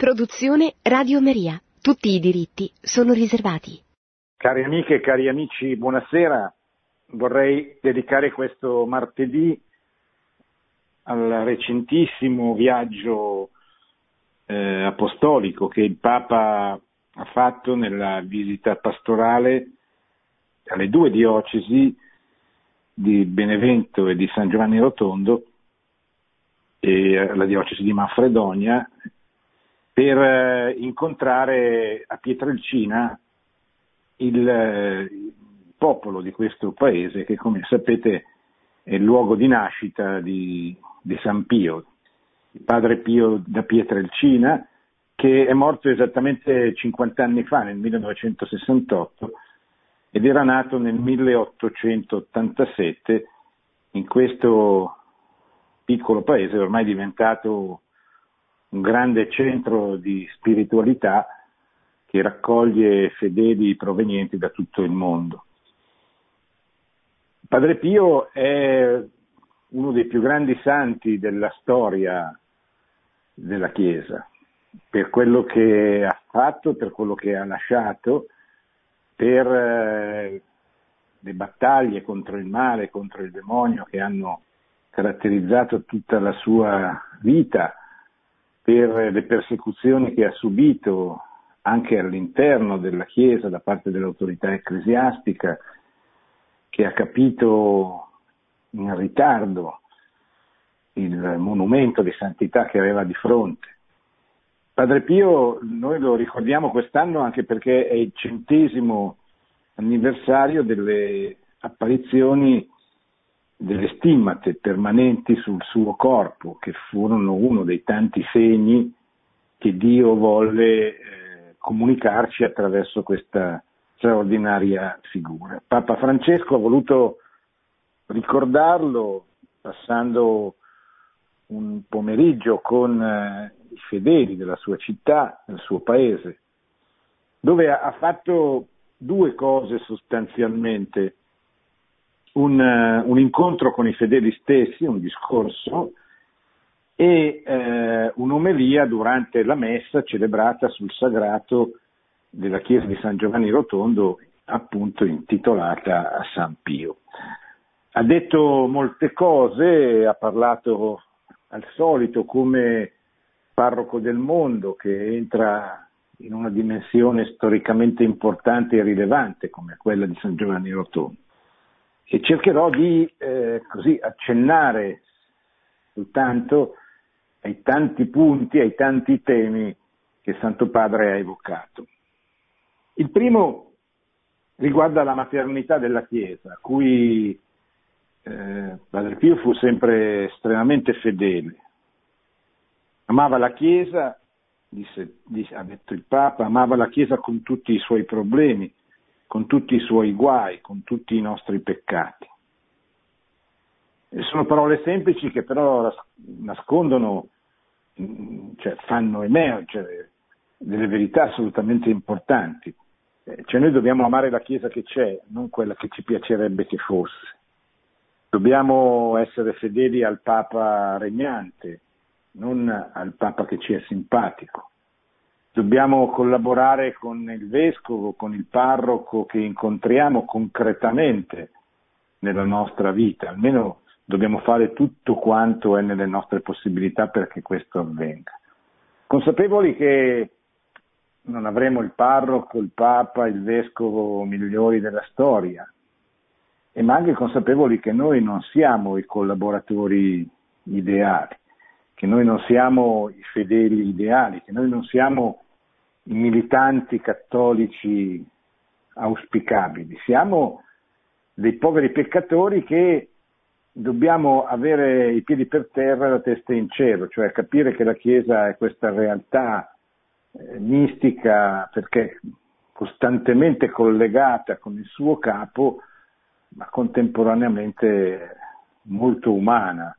Produzione Radio Maria. Tutti i diritti sono riservati. Cari amiche e cari amici, buonasera. Vorrei dedicare questo martedì al recentissimo viaggio apostolico che il Papa ha fatto nella visita pastorale alle due diocesi di Benevento e di San Giovanni Rotondo e alla diocesi di Manfredonia per incontrare a Pietrelcina il popolo di questo paese che, come sapete, è il luogo di nascita di San Pio, il padre Pio da Pietrelcina, che è morto esattamente 50 anni fa, nel 1968, ed era nato nel 1887 in questo piccolo paese, ormai diventato un grande centro di spiritualità che raccoglie fedeli provenienti da tutto il mondo. Padre Pio è uno dei più grandi santi della storia della Chiesa, per quello che ha fatto, per quello che ha lasciato, per le battaglie contro il male, contro il demonio che hanno caratterizzato tutta la sua vita, per le persecuzioni che ha subito anche all'interno della Chiesa da parte dell'autorità ecclesiastica, che ha capito in ritardo il monumento di santità che aveva di fronte. Padre Pio noi lo ricordiamo quest'anno anche perché è il 100° anniversario delle apparizioni delle stimmate permanenti sul suo corpo, che furono uno dei tanti segni che Dio volle comunicarci attraverso questa straordinaria figura. Papa Francesco ha voluto ricordarlo passando un pomeriggio con i fedeli della sua città, del suo paese, dove ha fatto due cose sostanzialmente: un incontro con i fedeli stessi, un discorso, e un'omelia durante la messa celebrata sul sagrato della chiesa di San Giovanni Rotondo, appunto intitolata a San Pio. Ha detto molte cose, ha parlato al solito come parroco del mondo che entra in una dimensione storicamente importante e rilevante come quella di San Giovanni Rotondo, e cercherò di così accennare soltanto ai tanti punti, ai tanti temi che Santo Padre ha evocato. Il primo riguarda la maternità della Chiesa, a cui Padre Pio fu sempre estremamente fedele. Amava la Chiesa, ha detto il Papa, amava la Chiesa con tutti i suoi problemi, con tutti i suoi guai, con tutti i nostri peccati. E sono parole semplici che però nascondono, cioè fanno emergere delle verità assolutamente importanti. Cioè noi dobbiamo amare la Chiesa che c'è, non quella che ci piacerebbe che fosse. Dobbiamo essere fedeli al Papa regnante, non al Papa che ci è simpatico. Dobbiamo collaborare con il Vescovo, con il Parroco che incontriamo concretamente nella nostra vita. Almeno dobbiamo fare tutto quanto è nelle nostre possibilità perché questo avvenga. Consapevoli che non avremo il parroco, il papa, il vescovo migliori della storia, e ma anche consapevoli che noi non siamo i collaboratori ideali, che noi non siamo i fedeli ideali, che noi non siamo i militanti cattolici auspicabili, siamo dei poveri peccatori che dobbiamo avere i piedi per terra e la testa in cielo, cioè capire che la Chiesa è questa realtà mistica, perché costantemente collegata con il suo capo, ma contemporaneamente molto umana,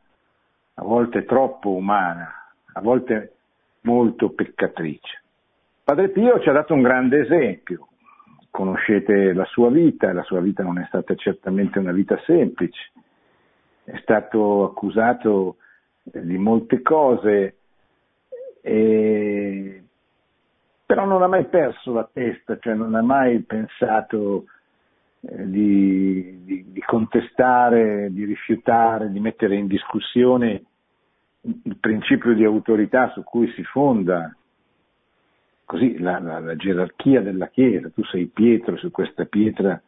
a volte troppo umana, a volte molto peccatrice. Padre Pio ci ha dato un grande esempio, conoscete la sua vita non è stata certamente una vita semplice, è stato accusato di molte cose e però non ha mai perso la testa, cioè non ha mai pensato di contestare, di rifiutare, di mettere in discussione il principio di autorità su cui si fonda così la gerarchia della Chiesa. Tu sei Pietro, su questa pietra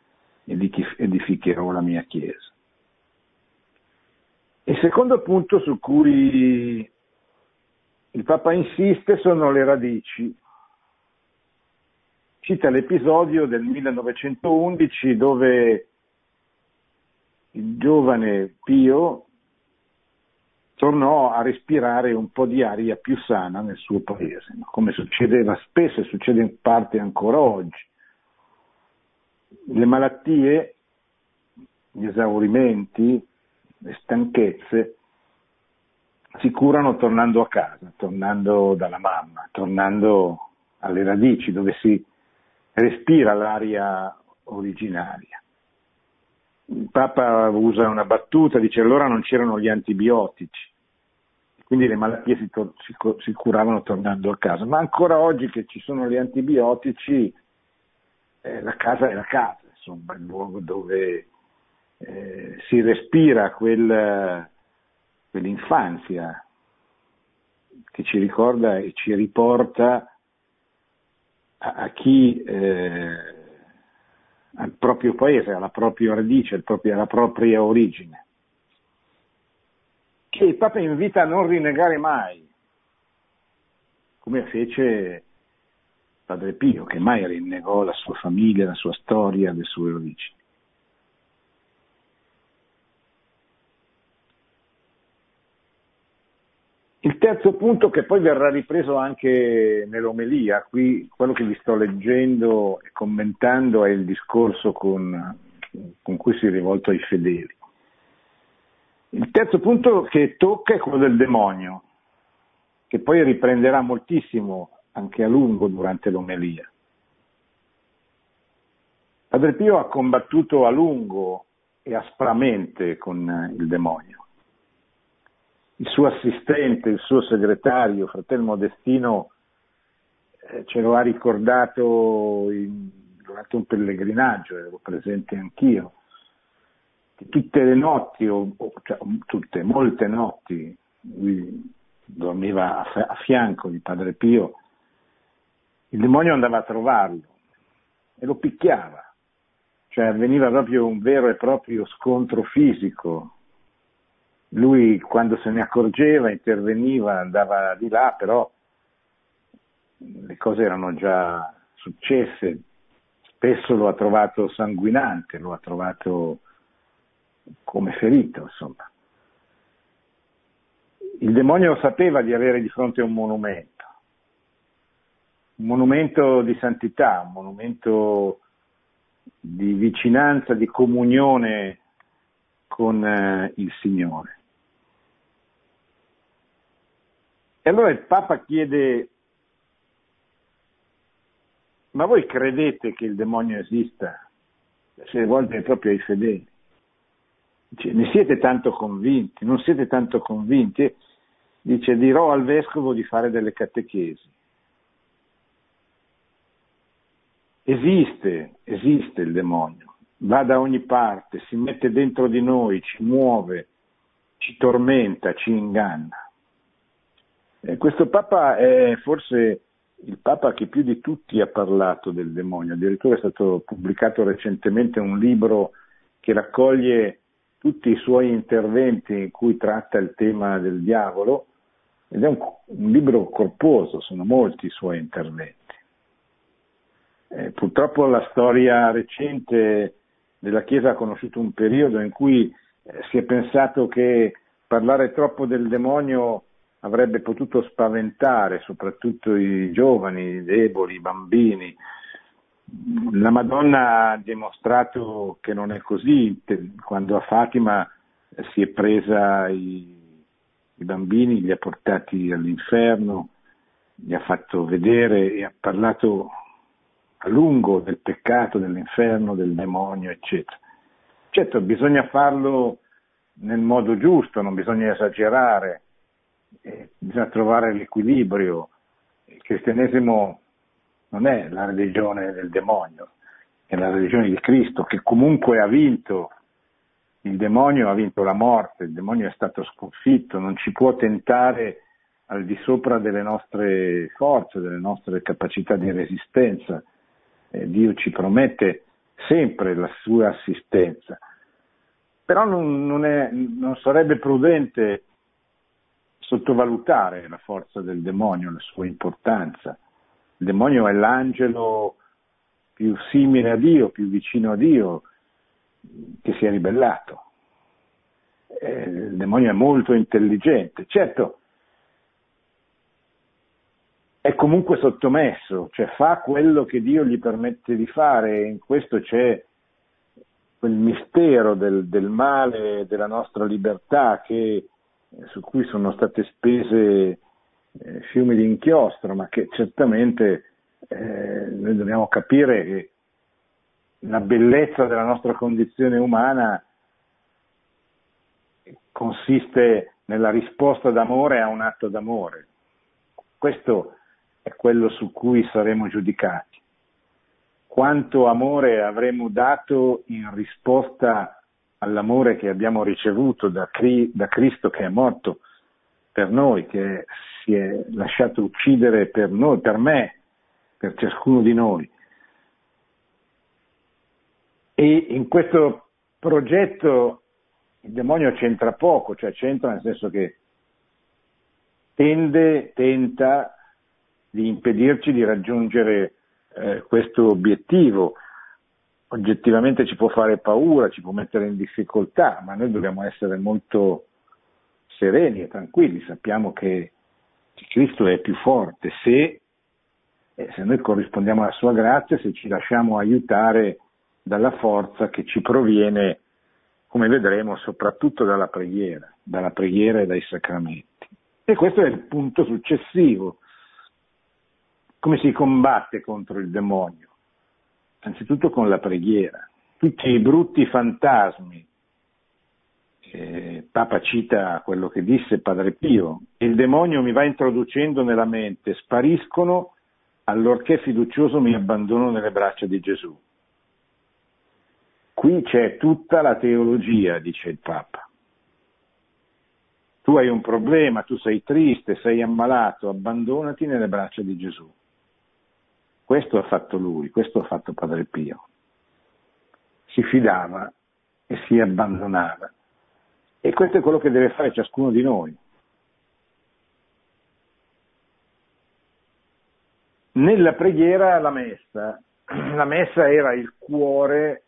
edificherò la mia Chiesa. Il secondo punto su cui il Papa insiste sono le radici. Cita l'episodio del 1911 dove il giovane Pio tornò a respirare un po' di aria più sana nel suo paese, come succedeva spesso e succede in parte ancora oggi. Le malattie, gli esaurimenti, le stanchezze si curano tornando a casa, tornando dalla mamma, tornando alle radici dove si respira l'aria originaria. Il Papa usa una battuta, dice allora non c'erano gli antibiotici, quindi le malattie si curavano tornando a casa, ma ancora oggi che ci sono gli antibiotici la casa è la casa, insomma, il luogo dove si respira quell'infanzia che ci ricorda e ci riporta a chi al proprio paese, alla propria radice, alla propria origine, che il Papa invita a non rinnegare mai, come fece Padre Pio, che mai rinnegò la sua famiglia, la sua storia, le sue origini. Il terzo punto, che poi verrà ripreso anche nell'omelia, qui quello che vi sto leggendo e commentando è il discorso con cui si è rivolto ai fedeli. Il terzo punto che tocca è quello del demonio, che poi riprenderà moltissimo anche a lungo durante l'omelia. Padre Pio ha combattuto a lungo e aspramente con il demonio. Il suo assistente, il suo segretario, fratello Modestino, ce lo ha ricordato durante un pellegrinaggio, ero presente anch'io, che tutte le notti, molte notti, lui dormiva a fianco di Padre Pio, il demonio andava a trovarlo e lo picchiava, cioè avveniva proprio un vero e proprio scontro fisico. Lui quando se ne accorgeva interveniva, andava di là, però le cose erano già successe, spesso lo ha trovato sanguinante, lo ha trovato come ferito, insomma. Il demonio sapeva di avere di fronte un monumento di santità, un monumento di vicinanza, di comunione con il Signore. E allora il Papa chiede: ma voi credete che il demonio esista? Si rivolge proprio ai fedeli. Dice, ne siete tanto convinti? Non siete tanto convinti? Dice, dirò al Vescovo di fare delle catechesi. Esiste il demonio, va da ogni parte, si mette dentro di noi, ci muove, ci tormenta, ci inganna. Questo Papa è forse il Papa che più di tutti ha parlato del demonio, addirittura è stato pubblicato recentemente un libro che raccoglie tutti i suoi interventi in cui tratta il tema del diavolo, ed è un libro corposo, sono molti i suoi interventi. Purtroppo la storia recente della Chiesa ha conosciuto un periodo in cui si è pensato che parlare troppo del demonio avrebbe potuto spaventare soprattutto i giovani, i deboli, i bambini. La Madonna ha dimostrato che non è così, quando a Fatima si è presa i bambini, li ha portati all'inferno, li ha fatto vedere e ha parlato a lungo del peccato, dell'inferno, del demonio, eccetera. Certo, bisogna farlo nel modo giusto, non bisogna esagerare, bisogna trovare l'equilibrio. Il cristianesimo non è la religione del demonio, è la religione di Cristo, che comunque ha vinto il demonio, ha vinto la morte, il demonio è stato sconfitto, non ci può tentare al di sopra delle nostre forze, delle nostre capacità di resistenza. Dio ci promette sempre la sua assistenza, però non sarebbe prudente sottovalutare la forza del demonio, la sua importanza. Il demonio è l'angelo più simile a Dio, più vicino a Dio, che si è ribellato. Il demonio è molto intelligente, certo, è comunque sottomesso, cioè fa quello che Dio gli permette di fare, e in questo c'è quel mistero del male, della nostra libertà, su cui sono state spese fiumi di inchiostro, ma che certamente noi dobbiamo capire che la bellezza della nostra condizione umana consiste nella risposta d'amore a un atto d'amore. Questo è quello su cui saremo giudicati. Quanto amore avremo dato in risposta all'amore che abbiamo ricevuto da Cristo, che è morto per noi, che si è lasciato uccidere per noi, per me, per ciascuno di noi. E in questo progetto il demonio c'entra poco, cioè c'entra nel senso che tenta di impedirci di raggiungere questo obiettivo. Oggettivamente ci può fare paura, ci può mettere in difficoltà, ma noi dobbiamo essere molto sereni e tranquilli. Sappiamo che Cristo è più forte, se noi corrispondiamo alla sua grazia, se ci lasciamo aiutare dalla forza che ci proviene, come vedremo, soprattutto dalla preghiera e dai sacramenti. E questo è il punto successivo. Come si combatte contro il demonio? Anzitutto con la preghiera. Tutti i brutti fantasmi. Papa cita quello che disse Padre Pio: il demonio mi va introducendo nella mente, spariscono allorché fiducioso mi abbandono nelle braccia di Gesù. Qui c'è tutta la teologia, dice il Papa. Tu hai un problema, tu sei triste, sei ammalato, abbandonati nelle braccia di Gesù. Questo ha fatto lui, questo ha fatto Padre Pio. Si fidava e si abbandonava. E questo è quello che deve fare ciascuno di noi. Nella preghiera la messa era il cuore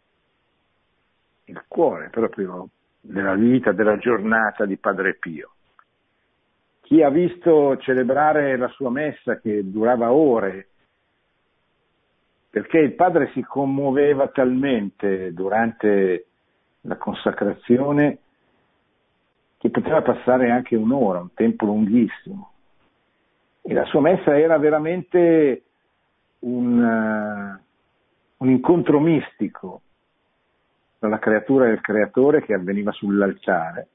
proprio della vita, della giornata di Padre Pio. Chi ha visto celebrare la sua messa, che durava ore, perché il Padre si commuoveva talmente durante la consacrazione che poteva passare anche un'ora, un tempo lunghissimo, e la sua messa era veramente un incontro mistico tra la creatura e il creatore, che avveniva sull'altare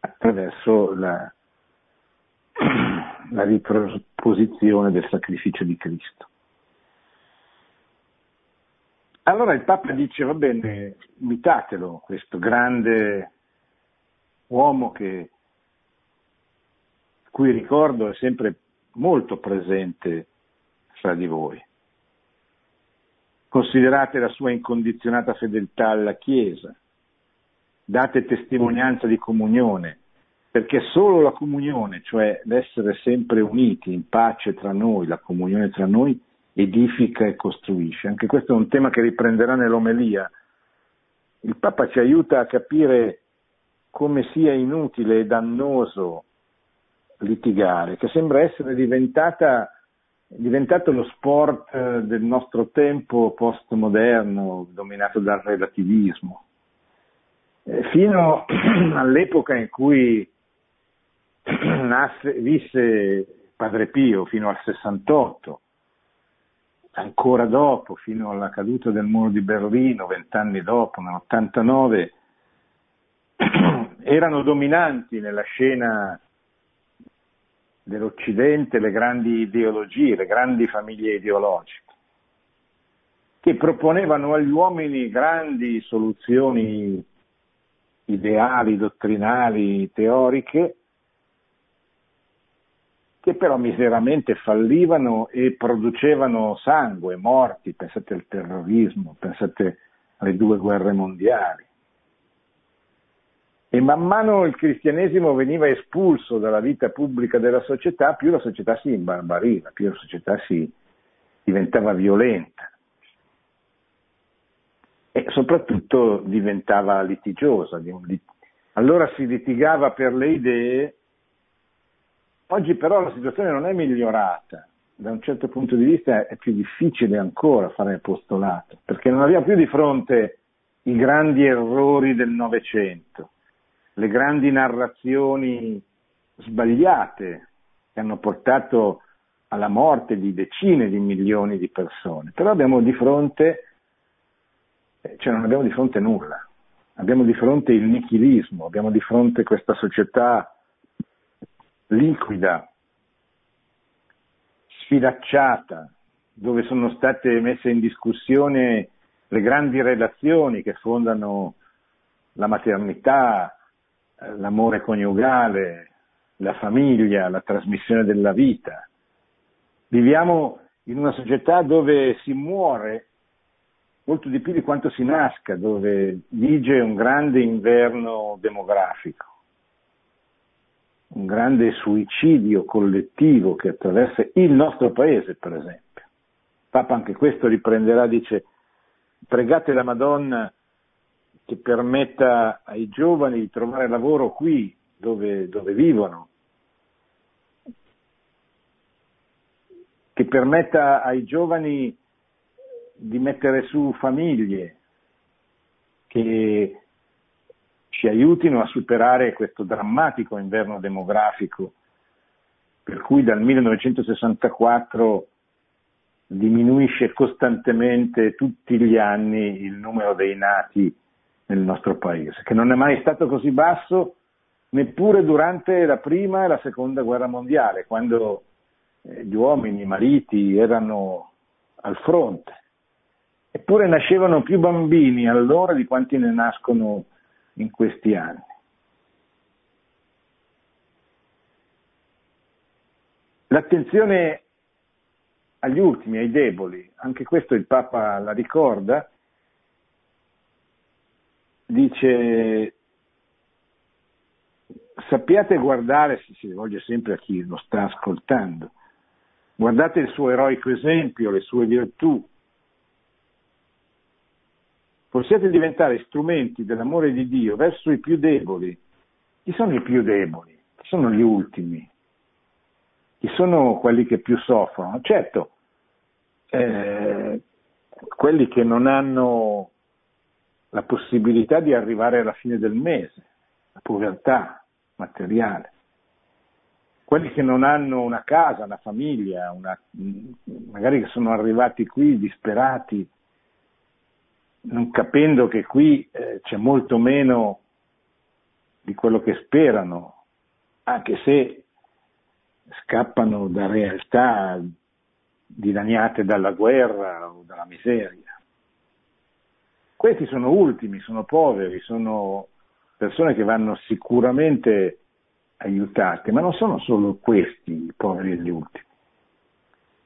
attraverso la riproposizione del sacrificio di Cristo. Allora il Papa dice: va bene, imitatelo, questo grande uomo cui ricordo è sempre molto presente fra di voi. Considerate la sua incondizionata fedeltà alla Chiesa, date testimonianza di comunione, perché solo la comunione, cioè l'essere sempre uniti in pace tra noi, la comunione tra noi, edifica e costruisce. Anche questo è un tema che riprenderà nell'omelia. Il Papa ci aiuta a capire come sia inutile e dannoso litigare, che sembra essere diventato lo sport del nostro tempo postmoderno, dominato dal relativismo, fino all'epoca in cui visse Padre Pio, fino al 68, ancora dopo, fino alla caduta del muro di Berlino, 20 anni dopo, nell'89, erano dominanti nella scena dell'Occidente le grandi ideologie, le grandi famiglie ideologiche, che proponevano agli uomini grandi soluzioni ideali, dottrinali, teoriche, che però miseramente fallivano e producevano sangue, morti, pensate al terrorismo, pensate alle 2 guerre mondiali. E man mano il cristianesimo veniva espulso dalla vita pubblica della società, più la società si imbarbariva, più la società si diventava violenta e soprattutto diventava litigiosa. Allora si litigava per le idee. Oggi però la situazione non è migliorata, da un certo punto di vista è più difficile ancora fare apostolato, perché non abbiamo più di fronte i grandi errori del Novecento, le grandi narrazioni sbagliate che hanno portato alla morte di decine di milioni di persone, però non abbiamo di fronte nulla, abbiamo di fronte il nichilismo, abbiamo di fronte questa società liquida, sfilacciata, dove sono state messe in discussione le grandi relazioni che fondano la maternità, l'amore coniugale, la famiglia, la trasmissione della vita. Viviamo in una società dove si muore molto di più di quanto si nasca, dove vige un grande inverno demografico, un grande suicidio collettivo che attraversa il nostro paese, per esempio. Papa anche questo riprenderà, dice: pregate la Madonna che permetta ai giovani di trovare lavoro qui dove vivono, che permetta ai giovani di mettere su famiglie, che ci aiutino a superare questo drammatico inverno demografico, per cui dal 1964 diminuisce costantemente tutti gli anni il numero dei nati nel nostro paese, che non è mai stato così basso neppure durante la prima e la seconda guerra mondiale, quando gli uomini, i mariti erano al fronte, eppure nascevano più bambini allora di quanti ne nascono in questi anni. L'attenzione agli ultimi, ai deboli, anche questo il Papa la ricorda, dice: sappiate guardare, si rivolge sempre a chi lo sta ascoltando, guardate il suo eroico esempio, le sue virtù, possiate diventare strumenti dell'amore di Dio verso i più deboli. Chi sono i più deboli? Chi sono gli ultimi? Chi sono quelli che più soffrono? Certo, quelli che non hanno la possibilità di arrivare alla fine del mese, la povertà materiale, quelli che non hanno una casa, una famiglia, magari che sono arrivati qui disperati, non capendo che qui c'è molto meno di quello che sperano, anche se scappano da realtà dilaniate dalla guerra o dalla miseria. Questi sono ultimi, sono poveri, sono persone che vanno sicuramente aiutate, ma non sono solo questi i poveri e gli ultimi.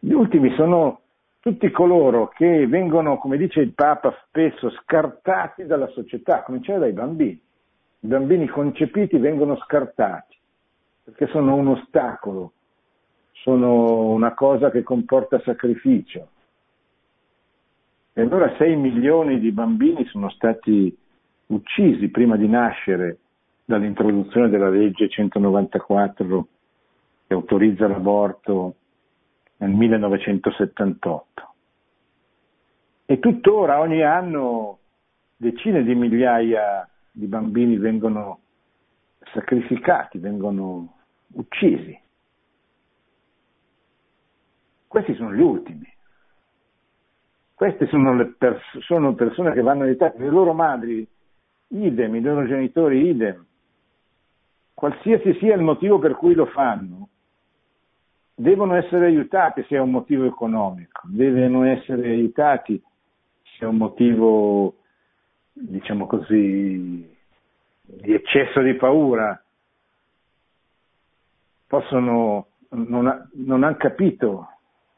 Gli ultimi sono tutti coloro che vengono, come dice il Papa, spesso scartati dalla società, a cominciare dai bambini. I bambini concepiti vengono scartati, perché sono un ostacolo, sono una cosa che comporta sacrificio. E allora 6 milioni di bambini sono stati uccisi prima di nascere dall'introduzione della legge 194 che autorizza l'aborto nel 1978, e tuttora ogni anno decine di migliaia di bambini vengono sacrificati, vengono uccisi. Questi sono gli ultimi, queste sono sono persone che vanno aiutate, le loro madri idem, i loro genitori idem, qualsiasi sia il motivo per cui lo fanno. devono essere aiutati se è un motivo economico, devono essere aiutati se è un motivo, diciamo così, di eccesso di paura. Possono, non hanno capito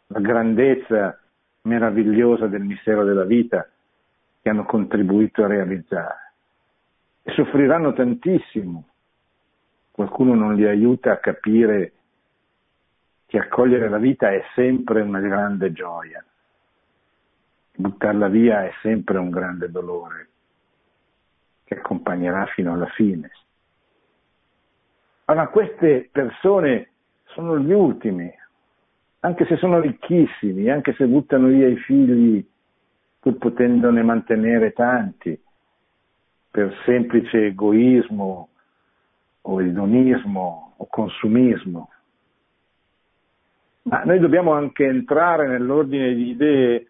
la grandezza meravigliosa del mistero della vita che hanno contribuito a realizzare e soffriranno tantissimo. Qualcuno non li aiuta a capire che accogliere la vita è sempre una grande gioia, buttarla via è sempre un grande dolore che accompagnerà fino alla fine. Allora queste persone sono gli ultimi, anche se sono ricchissimi, anche se buttano via i figli pur potendone mantenere tanti, per semplice egoismo o edonismo o consumismo. Ma noi dobbiamo anche entrare nell'ordine di idee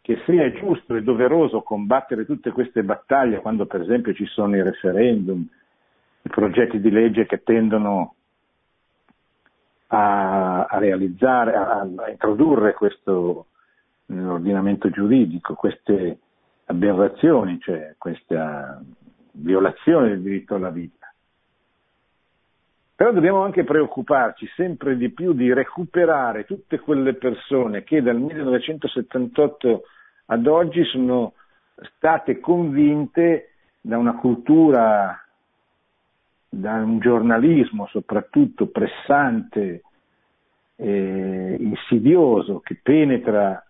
che sì, è giusto e doveroso combattere tutte queste battaglie quando per esempio ci sono i referendum, i progetti di legge che tendono a realizzare, a introdurre questo nell'ordinamento giuridico, queste aberrazioni, cioè questa violazione del diritto alla vita. Però dobbiamo anche preoccuparci sempre di più di recuperare tutte quelle persone che dal 1978 ad oggi sono state convinte da una cultura, da un giornalismo soprattutto pressante e insidioso che penetra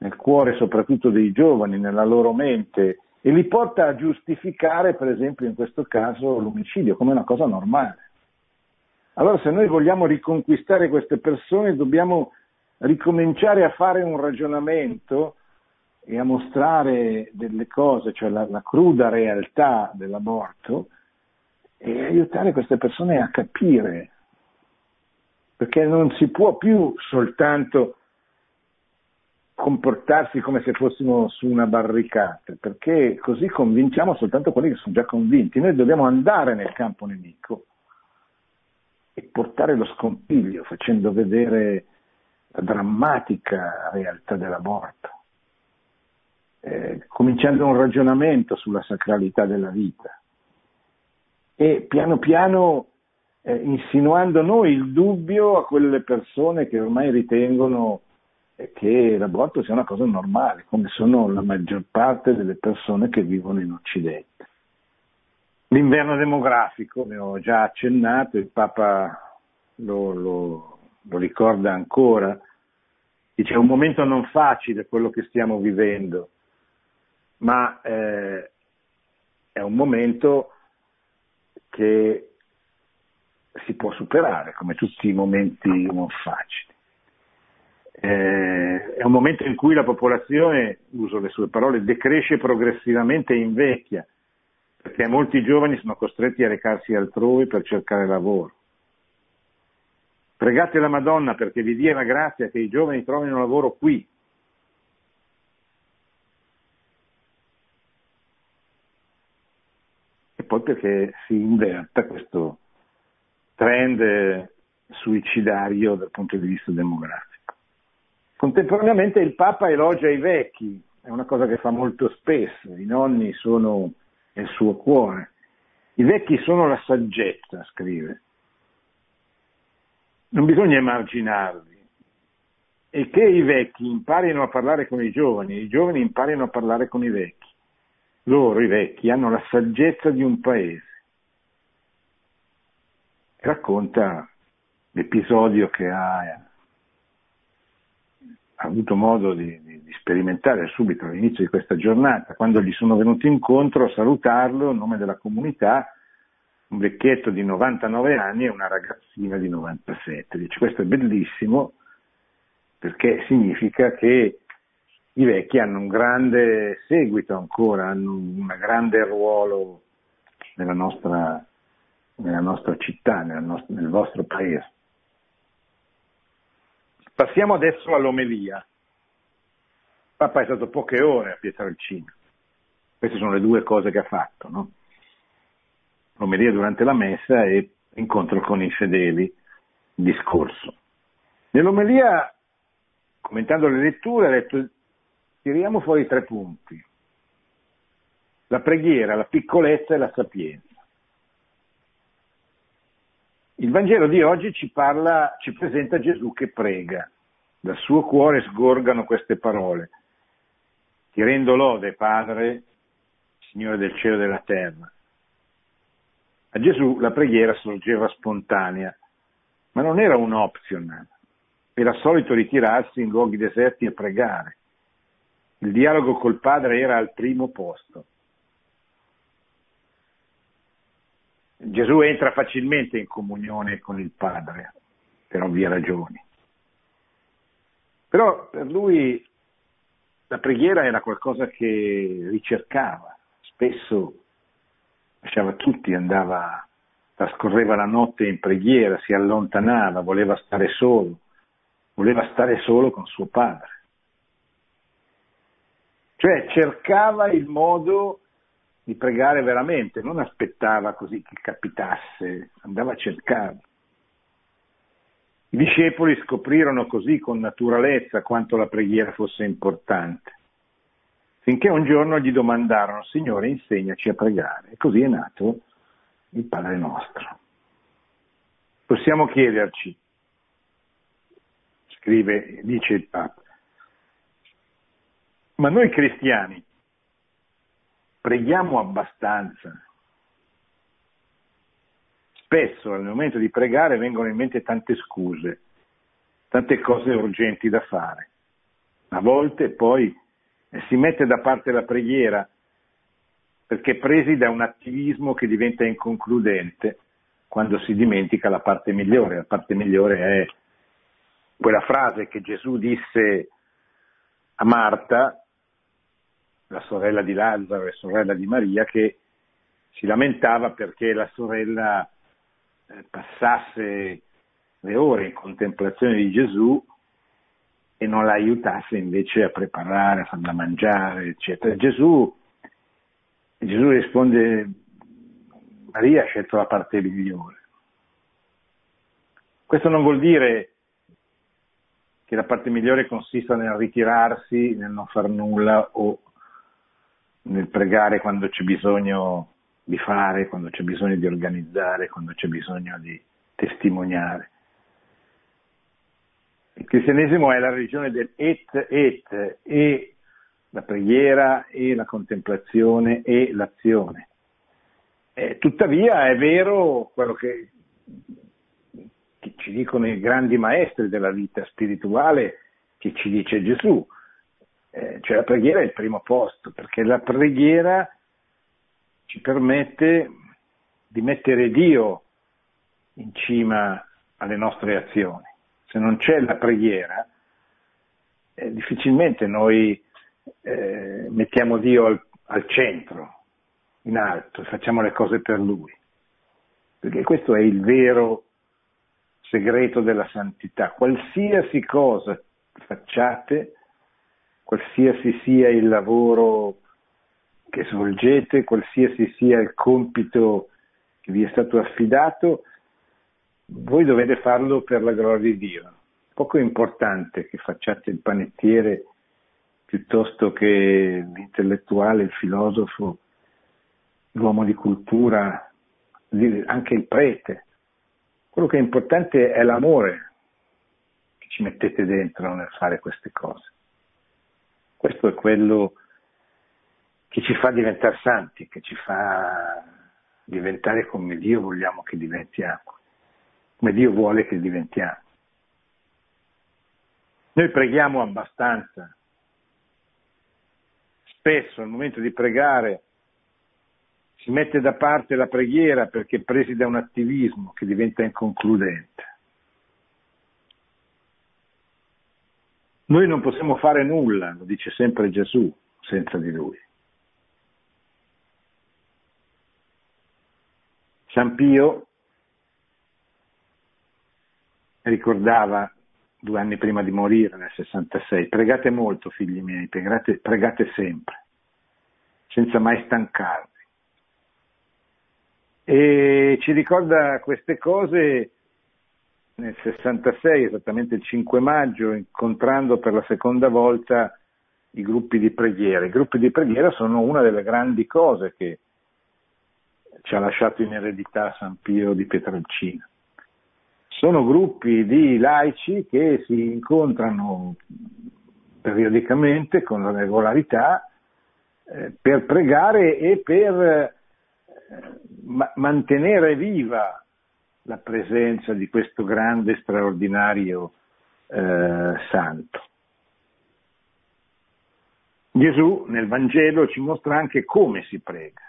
nel cuore soprattutto dei giovani, nella loro mente, e li porta a giustificare per esempio in questo caso l'omicidio come una cosa normale. Allora se noi vogliamo riconquistare queste persone dobbiamo ricominciare a fare un ragionamento e a mostrare delle cose, cioè la cruda realtà dell'aborto, e aiutare queste persone a capire, perché non si può più soltanto comportarsi come se fossimo su una barricata, perché così convinciamo soltanto quelli che sono già convinti. Noi dobbiamo andare nel campo nemico e portare lo scompiglio, facendo vedere la drammatica realtà dell'aborto, cominciando un ragionamento sulla sacralità della vita e piano piano insinuando noi il dubbio a quelle persone che ormai ritengono che l'aborto sia una cosa normale, come sono la maggior parte delle persone che vivono in Occidente. L'inverno demografico, ne ho già accennato, il Papa lo ricorda ancora, dice è un momento non facile quello che stiamo vivendo, ma è un momento che si può superare come tutti i momenti non facili. È un momento in cui la popolazione, uso le sue parole, decresce progressivamente e invecchia, perché molti giovani sono costretti a recarsi altrove per cercare lavoro. Pregate la Madonna perché vi dia la grazia che i giovani trovino lavoro qui. E poi perché si inverta questo trend suicidario dal punto di vista demografico. Contemporaneamente il Papa elogia i vecchi, è una cosa che fa molto spesso, i nonni sono il suo cuore. I vecchi sono la saggezza, scrive. Non bisogna emarginarli. E che i vecchi imparino a parlare con i giovani imparino a parlare con i vecchi. Loro, i vecchi, hanno la saggezza di un paese. Racconta l'episodio che ha avuto modo di sperimentare subito all'inizio di questa giornata, quando gli sono venuti incontro a salutarlo in nome della comunità, un vecchietto di 99 anni e una ragazzina di 97. Dice, questo è bellissimo perché significa che i vecchi hanno un grande seguito ancora, hanno un grande ruolo nella nostra città, nel vostro paese. Passiamo adesso all'omelia. Il Papa è stato poche ore a Pietrelcina. Queste sono le due cose che ha fatto, no? L'omelia durante la messa e incontro con i fedeli, il discorso. Nell'omelia, commentando le letture, ha detto: tiriamo fuori tre punti: la preghiera, la piccolezza e la sapienza. Il Vangelo di oggi ci presenta Gesù che prega, dal suo cuore sgorgano queste parole: ti rendo lode, Padre, Signore del cielo e della terra. A Gesù la preghiera sorgeva spontanea, ma non era un optional, era solito ritirarsi in luoghi deserti e pregare. Il dialogo col Padre era al primo posto. Gesù entra facilmente in comunione con il Padre, per ovvie ragioni. Però per lui la preghiera era qualcosa che ricercava, spesso lasciava tutti, andava, trascorreva la notte in preghiera, si allontanava, voleva stare solo con suo Padre. Cioè cercava il modo di pregare veramente, non aspettava così che capitasse, andava a cercarlo. I discepoli scoprirono così con naturalezza quanto la preghiera fosse importante, finché un giorno gli domandarono: Signore, insegnaci a pregare. E così è nato il Padre nostro. Possiamo chiederci, scrive, dice il Papa, ma noi cristiani preghiamo abbastanza? Spesso al momento di pregare vengono in mente tante scuse, tante cose urgenti da fare. A volte poi si mette da parte la preghiera perché presi da un attivismo che diventa inconcludente quando si dimentica la parte migliore. La parte migliore è quella frase che Gesù disse a Marta, la sorella di Lazzaro e sorella di Maria, che si lamentava perché la sorella passasse le ore in contemplazione di Gesù e non la aiutasse invece a preparare, a farla mangiare, eccetera. Gesù risponde: Maria ha scelto la parte migliore. Questo non vuol dire che la parte migliore consista nel ritirarsi, nel non far nulla o nel pregare quando c'è bisogno di fare, quando c'è bisogno di organizzare, quando c'è bisogno di testimoniare. Il cristianesimo è la religione del e la preghiera e la contemplazione e l'azione. Tuttavia è vero quello che ci dicono i grandi maestri della vita spirituale, che ci dice Gesù, cioè la preghiera è il primo posto, perché la preghiera ci permette di mettere Dio in cima alle nostre azioni. Se non c'è la preghiera, difficilmente noi mettiamo Dio al centro, in alto, e facciamo le cose per Lui, perché questo è il vero segreto della santità. Qualsiasi cosa facciate, qualsiasi sia il lavoro che svolgete, qualsiasi sia il compito che vi è stato affidato, voi dovete farlo per la gloria di Dio. Poco è importante che facciate il panettiere piuttosto che l'intellettuale, il filosofo, l'uomo di cultura, anche il prete. Quello che è importante è l'amore che ci mettete dentro nel fare queste cose. Questo è quello che ci fa diventare santi, che ci fa diventare come Dio vogliamo che diventiamo, come Dio vuole che diventiamo. Noi preghiamo abbastanza. Spesso al momento di pregare si mette da parte la preghiera perché presi da un attivismo che diventa inconcludente. Noi non possiamo fare nulla, lo dice sempre Gesù, senza di Lui. San Pio ricordava 2 anni prima di morire, nel 66, pregate molto, figli miei, pregate sempre, senza mai stancarvi. E ci ricorda queste cose nel 66, esattamente il 5 maggio, incontrando per la seconda volta i gruppi di preghiera. I gruppi di preghiera sono una delle grandi cose che ci ha lasciato in eredità San Pio di Pietrelcina. Sono gruppi di laici che si incontrano periodicamente con regolarità per pregare e per mantenere viva la presenza di questo grande, straordinario santo. Gesù nel Vangelo ci mostra anche come si prega.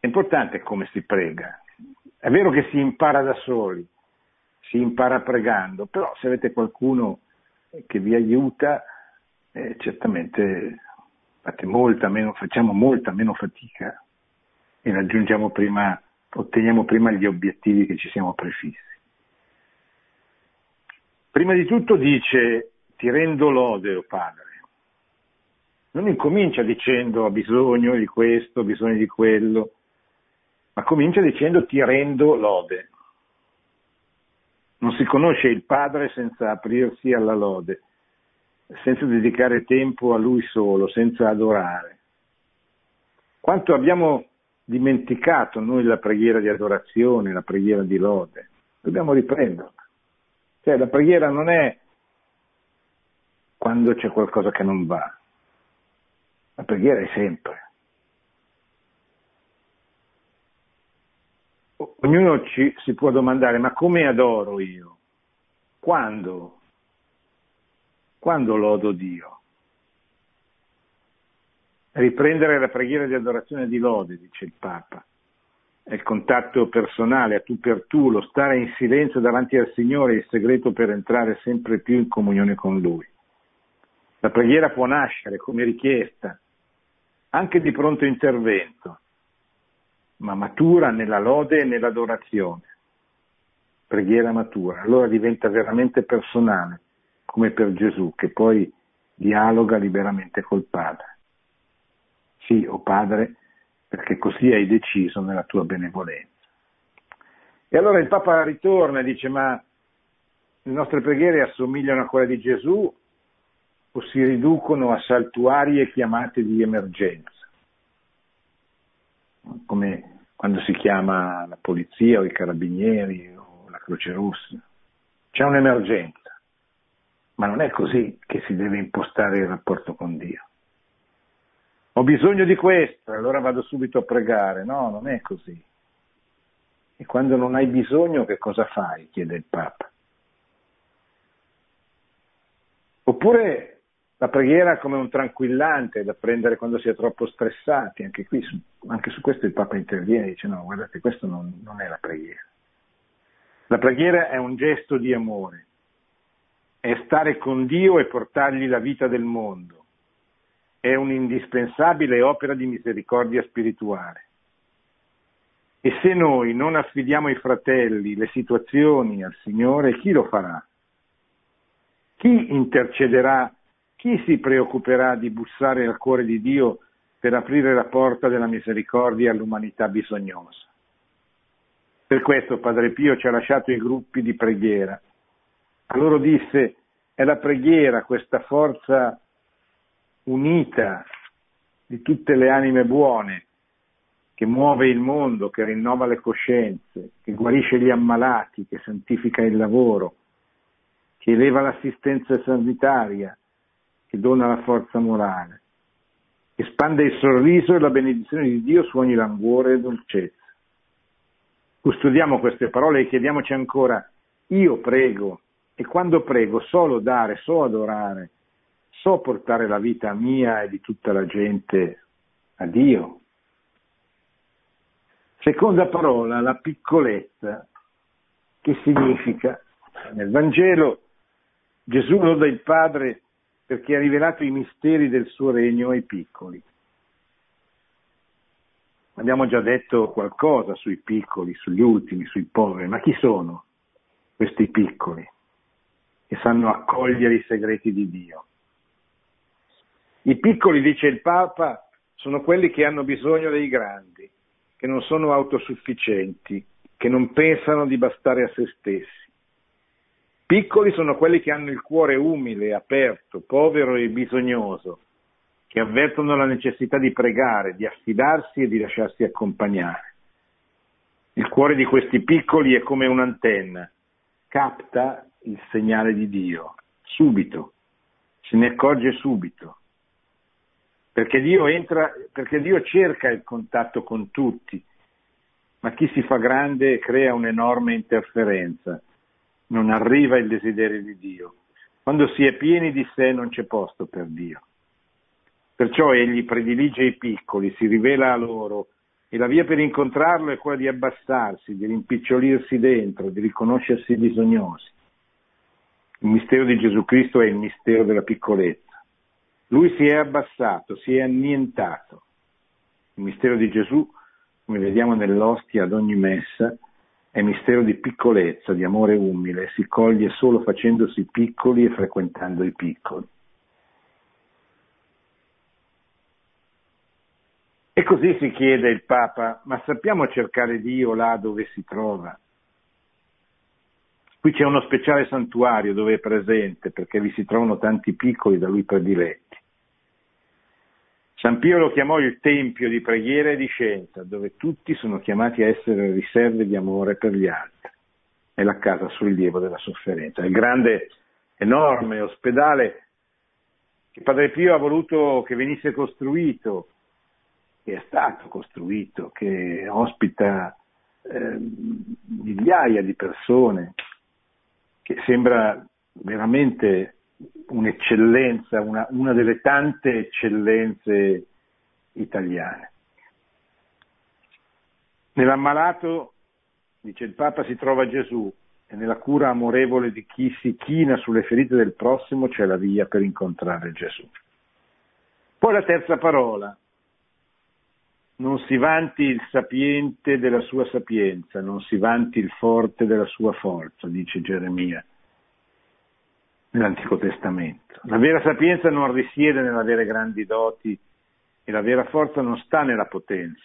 È importante come si prega. È vero che si impara da soli, si impara pregando, però se avete qualcuno che vi aiuta, certamente facciamo molta meno fatica e otteniamo prima gli obiettivi che ci siamo prefissi. Prima di tutto dice: ti rendo lode, o Padre. Non incomincia dicendo ho bisogno di questo, ho bisogno di quello, ma comincia dicendo ti rendo lode. Non si conosce il Padre senza aprirsi alla lode, senza dedicare tempo a Lui solo, senza adorare. Quanto abbiamo dimenticato noi la preghiera di adorazione, la preghiera di lode, dobbiamo riprenderla. Cioè la preghiera non è quando c'è qualcosa che non va, la preghiera è sempre. Ognuno si può domandare: ma come adoro io? Quando lodo Dio? Riprendere la preghiera di adorazione di lode, dice il Papa, è il contatto personale, a tu per tu, lo stare in silenzio davanti al Signore, è il segreto per entrare sempre più in comunione con Lui. La preghiera può nascere come richiesta, anche di pronto intervento, ma matura nella lode e nell'adorazione. Preghiera matura, allora diventa veramente personale, come per Gesù, che poi dialoga liberamente col Padre. Sì, o Padre, perché così hai deciso nella tua benevolenza. E allora il Papa ritorna e dice: ma le nostre preghiere assomigliano a quella di Gesù o si riducono a saltuarie chiamate di emergenza? Come quando si chiama la polizia o i carabinieri o la Croce Rossa. C'è un'emergenza, ma non è così che si deve impostare il rapporto con Dio. Ho bisogno di questo, allora vado subito a pregare. No, non è così. E quando non hai bisogno, che cosa fai? Chiede il Papa. Oppure la preghiera come un tranquillante da prendere quando si è troppo stressati. Anche qui, anche su questo il Papa interviene e dice: no, guardate, questo non è la preghiera. La preghiera è un gesto di amore, è stare con Dio e portargli la vita del mondo. È un'indispensabile opera di misericordia spirituale. E se noi non affidiamo i fratelli, le situazioni al Signore, chi lo farà? Chi intercederà? Chi si preoccuperà di bussare al cuore di Dio per aprire la porta della misericordia all'umanità bisognosa? Per questo Padre Pio ci ha lasciato i gruppi di preghiera. A loro disse: è la preghiera questa forza unita di tutte le anime buone, che muove il mondo, che rinnova le coscienze, che guarisce gli ammalati, che santifica il lavoro, che eleva l'assistenza sanitaria, che dona la forza morale, che espande il sorriso e la benedizione di Dio su ogni languore e dolcezza. Custodiamo queste parole e chiediamoci ancora: io prego, e quando prego so lodare, so adorare, so portare la vita mia e di tutta la gente a Dio? Seconda parola, la piccolezza, che significa, nel Vangelo Gesù loda il Padre perché ha rivelato i misteri del suo regno ai piccoli. Abbiamo già detto qualcosa sui piccoli, sugli ultimi, sui poveri, ma chi sono questi piccoli che sanno accogliere i segreti di Dio? I piccoli, dice il Papa, sono quelli che hanno bisogno dei grandi, che non sono autosufficienti, che non pensano di bastare a se stessi. Piccoli sono quelli che hanno il cuore umile, aperto, povero e bisognoso, che avvertono la necessità di pregare, di affidarsi e di lasciarsi accompagnare. Il cuore di questi piccoli è come un'antenna, capta il segnale di Dio, subito, se ne accorge subito, perché Dio cerca il contatto con tutti, ma chi si fa grande crea un'enorme interferenza, non arriva il desiderio di Dio. Quando si è pieni di sé non c'è posto per Dio. Perciò egli predilige i piccoli, si rivela a loro, e la via per incontrarlo è quella di abbassarsi, di rimpicciolirsi dentro, di riconoscersi bisognosi. Il mistero di Gesù Cristo è il mistero della piccolezza. Lui si è abbassato, si è annientato. Il mistero di Gesù, come vediamo nell'ostia ad ogni messa, è mistero di piccolezza, di amore umile, si coglie solo facendosi piccoli e frequentando i piccoli. E così si chiede il Papa, ma sappiamo cercare Dio là dove si trova? Qui c'è uno speciale santuario dove è presente, perché vi si trovano tanti piccoli da lui prediletti. San Pio lo chiamò il tempio di preghiera e di scienza, dove tutti sono chiamati a essere riserve di amore per gli altri. È la casa sollievo della sofferenza. È il grande, enorme ospedale che Padre Pio ha voluto che venisse costruito, che è stato costruito, che ospita migliaia di persone, che sembra veramente un'eccellenza, una delle tante eccellenze italiane. Nell'ammalato, dice il Papa, si trova Gesù, e nella cura amorevole di chi si china sulle ferite del prossimo c'è la via per incontrare Gesù. Poi la terza parola: non si vanti il sapiente della sua sapienza, non si vanti il forte della sua forza, dice Geremia nell'Antico Testamento. La vera sapienza non risiede nell'avere grandi doti, e la vera forza non sta nella potenza.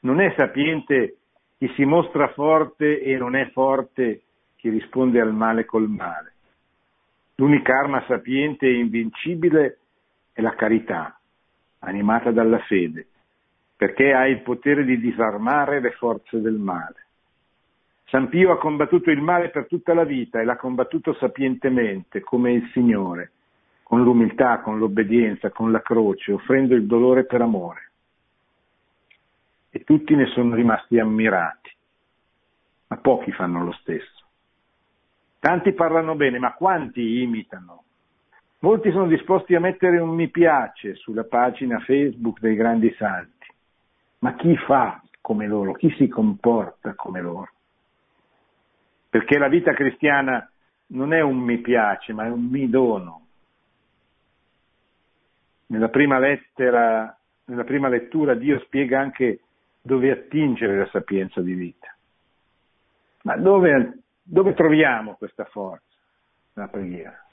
Non è sapiente chi si mostra forte, e non è forte chi risponde al male col male. L'unica arma sapiente e invincibile è la carità, animata dalla fede, perché ha il potere di disarmare le forze del male. San Pio ha combattuto il male per tutta la vita, e l'ha combattuto sapientemente, come il Signore, con l'umiltà, con l'obbedienza, con la croce, offrendo il dolore per amore. E tutti ne sono rimasti ammirati, ma pochi fanno lo stesso. Tanti parlano bene, ma quanti imitano? Molti sono disposti a mettere un mi piace sulla pagina Facebook dei grandi santi. Ma chi fa come loro? Chi si comporta come loro? Perché la vita cristiana non è un mi piace, ma è un mi dono. Nella prima lettura Dio spiega anche dove attingere la sapienza di vita. Ma dove troviamo questa forza? Nella preghiera.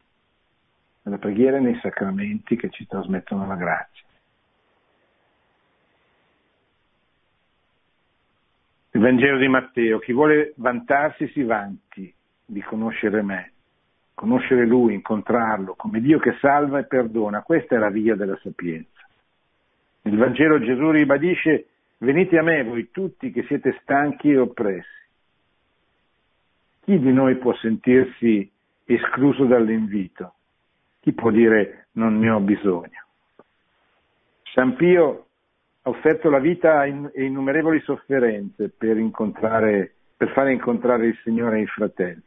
Nella preghiera e nei sacramenti che ci trasmettono la grazia. Il Vangelo di Matteo: chi vuole vantarsi si vanti di conoscere me, conoscere Lui, incontrarlo come Dio che salva e perdona. Questa è la via della sapienza. Nel Vangelo Gesù ribadisce: venite a me voi tutti che siete stanchi e oppressi. Chi di noi può sentirsi escluso dall'invito? Chi può dire non ne ho bisogno? San Pio ha offerto la vita e innumerevoli sofferenze per fare incontrare il Signore ai fratelli.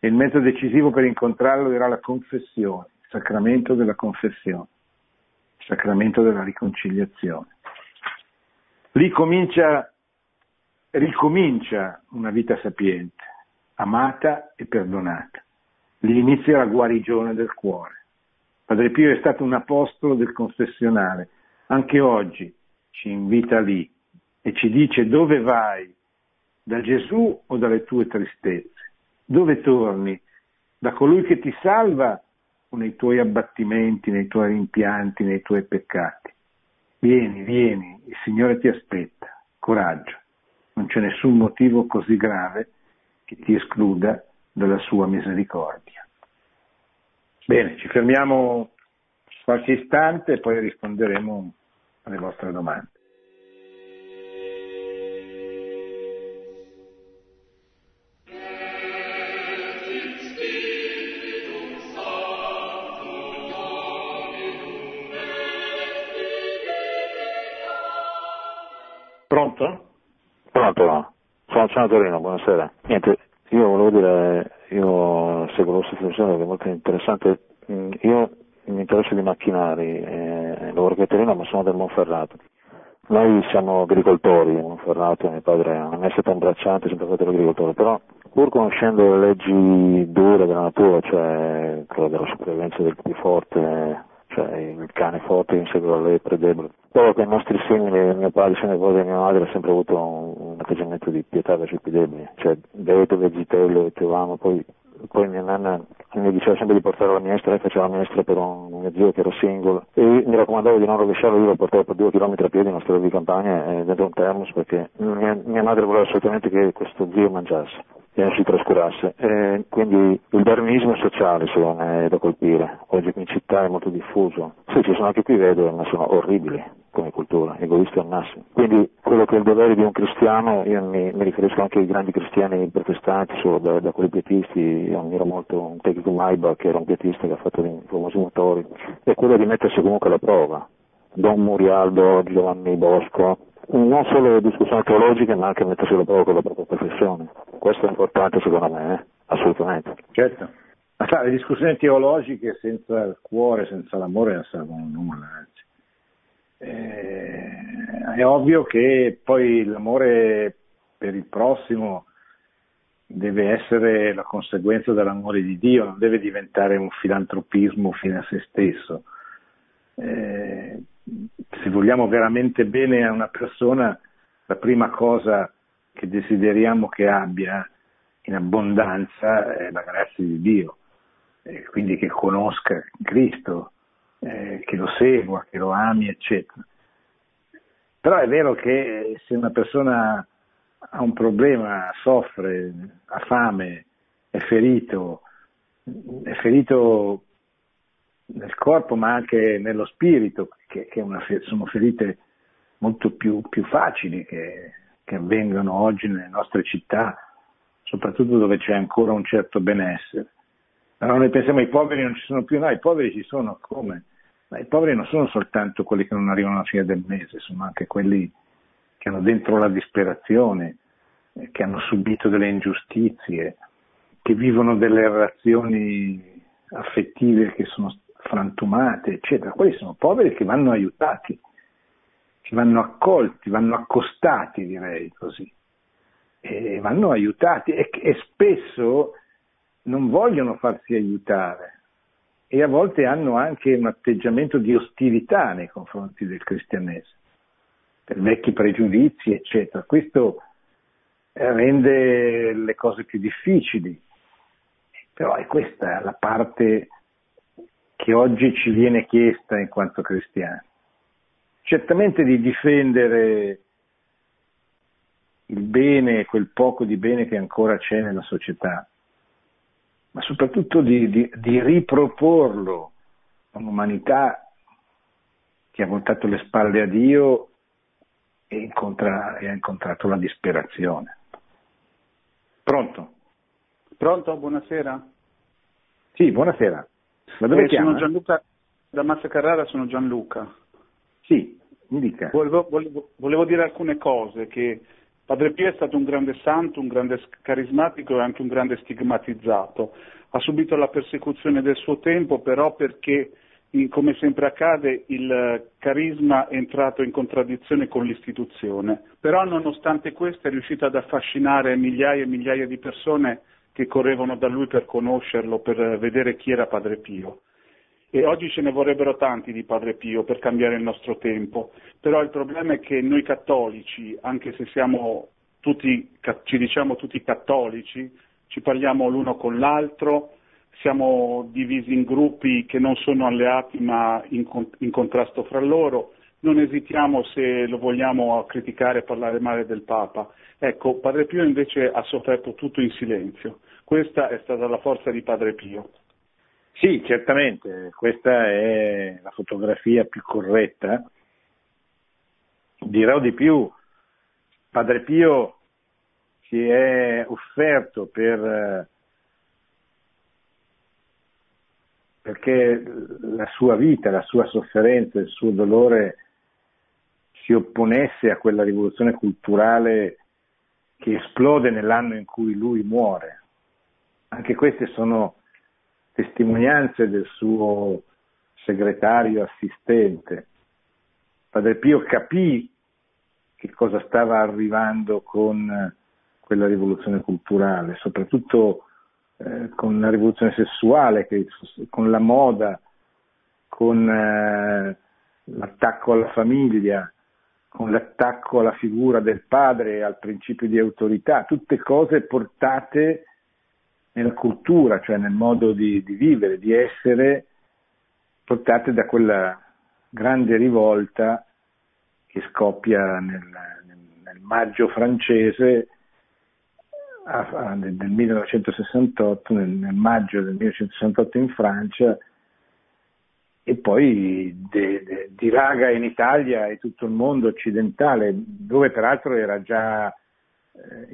E il mezzo decisivo per incontrarlo era la confessione, il sacramento della confessione, il sacramento della riconciliazione. Lì ricomincia una vita sapiente, amata e perdonata. Lì inizia la guarigione del cuore. Padre Pio è stato un apostolo del confessionale. Anche oggi ci invita lì e ci dice: dove vai? Da Gesù o dalle tue tristezze? Dove torni? Da colui che ti salva o nei tuoi abbattimenti, nei tuoi rimpianti, nei tuoi peccati? Vieni, il Signore ti aspetta. Coraggio, Non c'è nessun motivo così grave che ti escluda dalla sua misericordia. Bene, ci fermiamo qualche istante e poi risponderemo alle vostre domande. Pronto? Pronto, sono Luciano Torino, buonasera. Niente, io volevo dire, io seguo la vostra trasmissione che è molto interessante. Io mi interesso di macchinari, lavoro veterinario, ma sono del Monferrato. Noi siamo agricoltori, Monferrato, mio padre non è stato un bracciante, è sempre stato l'agricoltore, però pur conoscendo le leggi dure della natura, cioè quella della sopravvivenza del più forte, cioè il cane forte che insegue la lepre debole. Solo che i nostri simili, mio padre, mia madre, hanno sempre avuto un atteggiamento di pietà verso i più deboli, cioè vete, vegitello, vetevamo, poi mia nonna mi diceva sempre di portare la minestra, lei faceva la minestra per un mio zio che era single e mi raccomandavo di non rovesciarlo, io lo portavo per 2 chilometri a piedi in una strada di campagna dentro un termos perché mia madre voleva assolutamente che questo zio mangiasse e non si trascurasse, quindi il darwinismo sociale secondo me è da colpire, oggi in città è molto diffuso, sì ci sono anche qui vedove ma sono orribili come cultura, egoisti al massimo, quindi quello che è il dovere di un cristiano, io mi riferisco anche ai grandi cristiani protestanti, solo da quelli pietisti, io ammiro molto un Tecco Maiba che era un pietista che ha fatto dei famosi motori, è quello di mettersi comunque alla prova, Don Murialdo, Giovanni Bosco, non solo discussioni teologiche ma anche mettersi alla prova con la propria professione. Questo è importante secondo me, assolutamente. Certo, ma le discussioni teologiche senza il cuore, senza l'amore non servono a nulla, anzi. È ovvio che poi l'amore per il prossimo deve essere la conseguenza dell'amore di Dio, non deve diventare un filantropismo fine a se stesso. Se vogliamo veramente bene a una persona, la prima cosa che desideriamo che abbia in abbondanza è la grazia di Dio, quindi che conosca Cristo, che lo segua, che lo ami, eccetera. Però è vero che se una persona ha un problema, soffre, ha fame, è ferito nel corpo ma anche nello spirito, sono ferite molto più facili che avvengono oggi nelle nostre città, soprattutto dove c'è ancora un certo benessere. Allora noi pensiamo ai poveri non ci sono più, no, i poveri ci sono, come? Ma i poveri non sono soltanto quelli che non arrivano alla fine del mese, sono anche quelli che hanno dentro la disperazione, che hanno subito delle ingiustizie, che vivono delle relazioni affettive che sono frantumate, eccetera. Quelli sono poveri che vanno aiutati, che vanno accolti, vanno accostati, direi così, e vanno aiutati e spesso non vogliono farsi aiutare e a volte hanno anche un atteggiamento di ostilità nei confronti del cristianesimo, per vecchi pregiudizi, eccetera. Questo rende le cose più difficili, però è questa la parte che oggi ci viene chiesta in quanto cristiani. Certamente di difendere il bene, quel poco di bene che ancora c'è nella società, ma soprattutto di riproporlo a un'umanità che ha voltato le spalle a Dio e ha incontrato la disperazione. Pronto? Pronto, buonasera. Sì, buonasera. Da dove chiama? Sono Gianluca, da Massa Carrara sono Gianluca. Sì, mi dica. Volevo dire alcune cose, che Padre Pio è stato un grande santo, un grande carismatico e anche un grande stigmatizzato. Ha subito la persecuzione del suo tempo, però perché, come sempre accade, il carisma è entrato in contraddizione con l'istituzione. Però nonostante questo è riuscito ad affascinare migliaia e migliaia di persone che correvano da lui per conoscerlo, per vedere chi era Padre Pio. E oggi ce ne vorrebbero tanti di Padre Pio per cambiare il nostro tempo, però il problema è che noi cattolici, anche se siamo tutti, ci diciamo tutti cattolici, ci parliamo l'uno con l'altro, siamo divisi in gruppi che non sono alleati ma in contrasto fra loro, non esitiamo se lo vogliamo criticare e parlare male del Papa. Ecco, Padre Pio invece ha sofferto tutto in silenzio. Questa è stata la forza di Padre Pio. Sì, certamente, questa è la fotografia più corretta. Dirò di più, Padre Pio si è offerto perché la sua vita, la sua sofferenza, il suo dolore si opponesse a quella rivoluzione culturale che esplode nell'anno in cui lui muore. Anche queste sono testimonianze del suo segretario assistente. Padre Pio capì che cosa stava arrivando con quella rivoluzione culturale, soprattutto con la rivoluzione sessuale, con la moda, con l'attacco alla famiglia, con l'attacco alla figura del padre, al principio di autorità, tutte cose portate nella cultura, cioè nel modo di vivere, di essere, portate da quella grande rivolta che scoppia nel maggio francese del 1968, nel maggio del 1968 in Francia, e poi dilaga in Italia e tutto il mondo occidentale, dove peraltro era già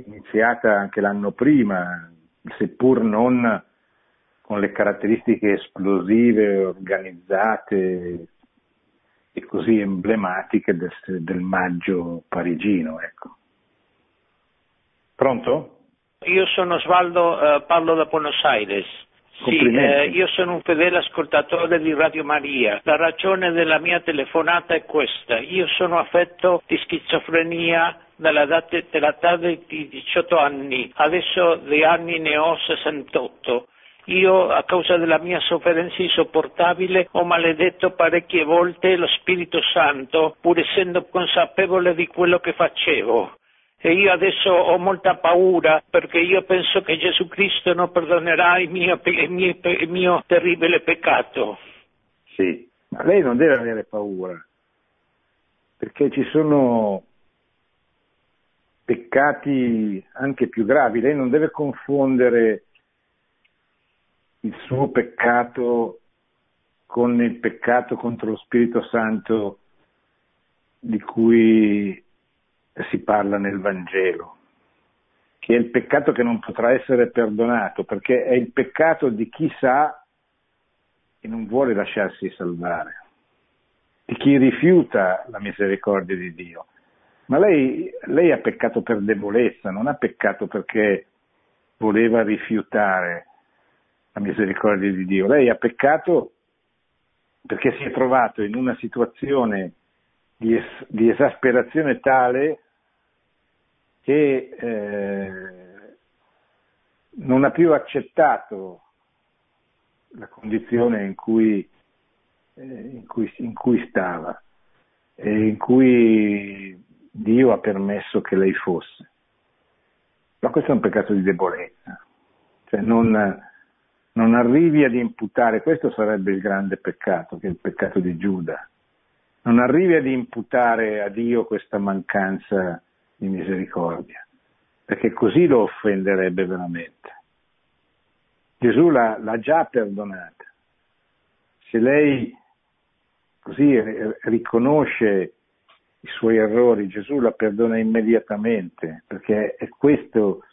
iniziata anche l'anno prima, seppur non con le caratteristiche esplosive, organizzate e così emblematiche del maggio parigino. Ecco. Pronto? Io sono Osvaldo, parlo da Buenos Aires. Sì, io sono un fedele ascoltatore di Radio Maria. La ragione della mia telefonata è questa: io sono affetto di schizofrenia dall'età di 18 anni, adesso di anni ne ho 68. Io, a causa della mia sofferenza insopportabile, ho maledetto parecchie volte lo Spirito Santo, pur essendo consapevole di quello che facevo. E io adesso ho molta paura, perché io penso che Gesù Cristo non perdonerà il mio terribile peccato. Sì, ma lei non deve avere paura, perché ci sono peccati anche più gravi. Lei non deve confondere il suo peccato con il peccato contro lo Spirito Santo di cui si parla nel Vangelo, che è il peccato che non potrà essere perdonato, perché è il peccato di chi sa e non vuole lasciarsi salvare, di chi rifiuta la misericordia di Dio. Ma lei ha peccato per debolezza, non ha peccato perché voleva rifiutare la misericordia di Dio. Lei ha peccato perché si è trovato in una situazione di esasperazione tale che non ha più accettato la condizione in cui stava e in cui Dio ha permesso che lei fosse. Ma questo è un peccato di debolezza, cioè non arrivi ad imputare, questo sarebbe il grande peccato, che è il peccato di Giuda, non arrivi ad imputare a Dio questa mancanza di misericordia, perché così lo offenderebbe veramente. Gesù l'ha già perdonata. Se lei così riconosce i suoi errori, Gesù la perdona immediatamente, perché è questo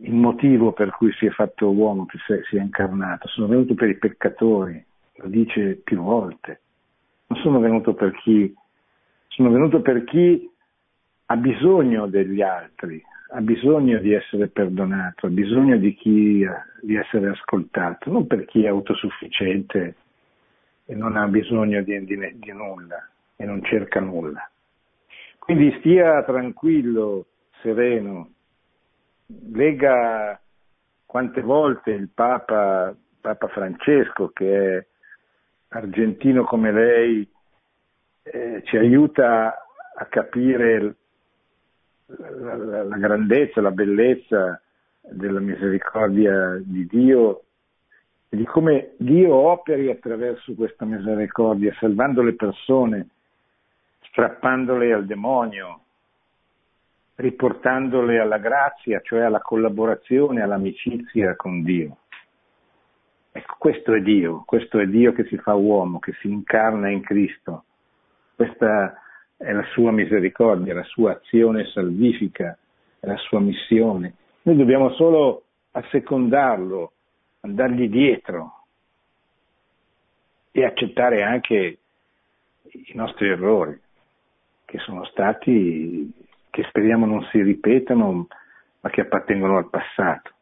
il motivo per cui si è fatto uomo, che si è incarnato. Sono venuto per i peccatori, lo dice più volte. Non sono venuto per chi, sono venuto per chi ha bisogno degli altri, ha bisogno di essere perdonato, ha bisogno di essere ascoltato, non per chi è autosufficiente e non ha bisogno di nulla e non cerca nulla. Quindi stia tranquillo, sereno. Lega quante volte il Papa Francesco, che è argentino come lei, ci aiuta a capire la grandezza, la bellezza della misericordia di Dio, di come Dio operi attraverso questa misericordia, salvando le persone, strappandole al demonio, riportandole alla grazia, cioè alla collaborazione, all'amicizia con Dio. Ecco, questo è Dio che si fa uomo, che si incarna in Cristo. Questa è la sua misericordia, la sua azione salvifica, la sua missione. Noi dobbiamo solo assecondarlo, andargli dietro e accettare anche i nostri errori, che sono stati, che speriamo non si ripetano, ma che appartengono al passato.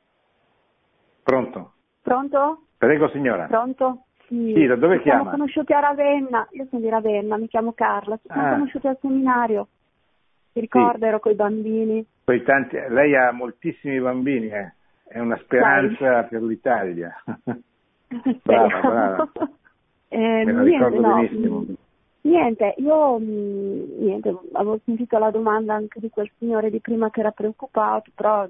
Pronto? Pronto? Prego signora. Pronto? Sì, da dove chiama? Siamo conosciuti a Ravenna, io sono di Ravenna, mi chiamo Carla, ci siamo conosciuti al seminario, ti ricordo, sì. Ero coi bambini. Coi tanti, lei ha moltissimi bambini, è una speranza per l'Italia. Brava, brava. Me lo ricordo benissimo. Niente, avevo sentito la domanda anche di quel signore di prima che era preoccupato, però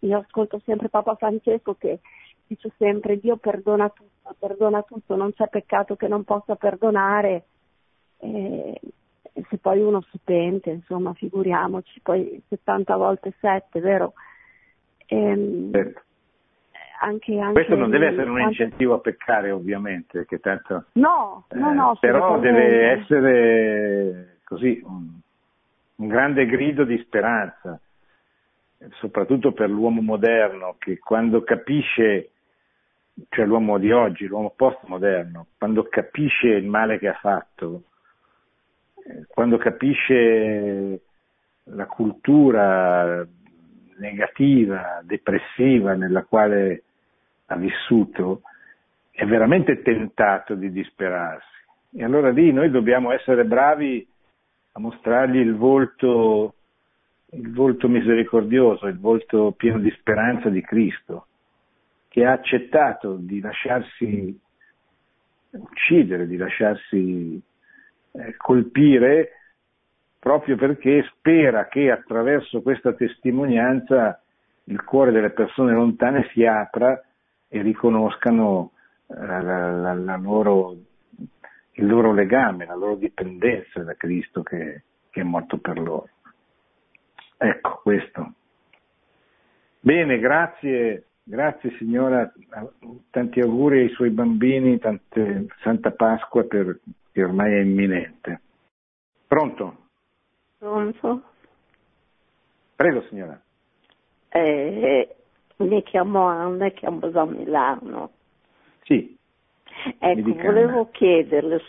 io ascolto sempre Papa Francesco che dice sempre Dio perdona tutto, non c'è peccato che non possa perdonare, e se poi uno si pente, insomma, figuriamoci, poi 70 volte 7, vero? Certo. Anche questo non deve essere un incentivo a peccare, ovviamente, che tanto, no, però deve essere così un grande grido di speranza, soprattutto per l'uomo moderno, che quando capisce, cioè l'uomo di oggi, l'uomo postmoderno, quando capisce il male che ha fatto, quando capisce la cultura negativa, depressiva nella quale ha vissuto, è veramente tentato di disperarsi. E allora lì noi dobbiamo essere bravi a mostrargli il volto misericordioso, il volto pieno di speranza di Cristo, che ha accettato di lasciarsi uccidere, di lasciarsi colpire, proprio perché spera che attraverso questa testimonianza il cuore delle persone lontane si apra e riconoscano il loro legame, la loro dipendenza da Cristo che è morto per loro. Ecco questo. Bene, grazie signora, tanti auguri ai suoi bambini, Santa Pasqua che ormai è imminente. Pronto? Pronto? Prego signora. Mi chiamo Anna e chiamo da Milano. Sì. Ecco, volevo chiederle,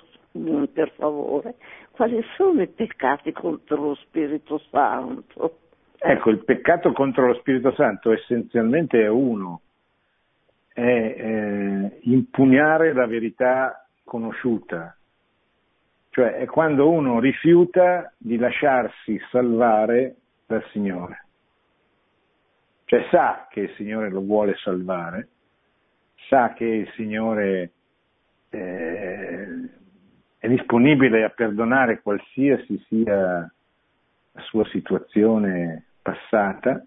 per favore, quali sono i peccati contro lo Spirito Santo? Ecco, il peccato contro lo Spirito Santo essenzialmente è uno, è impugnare la verità conosciuta. Cioè è quando uno rifiuta di lasciarsi salvare dal Signore. Cioè sa che il Signore lo vuole salvare, sa che il Signore è disponibile a perdonare qualsiasi sia la sua situazione passata,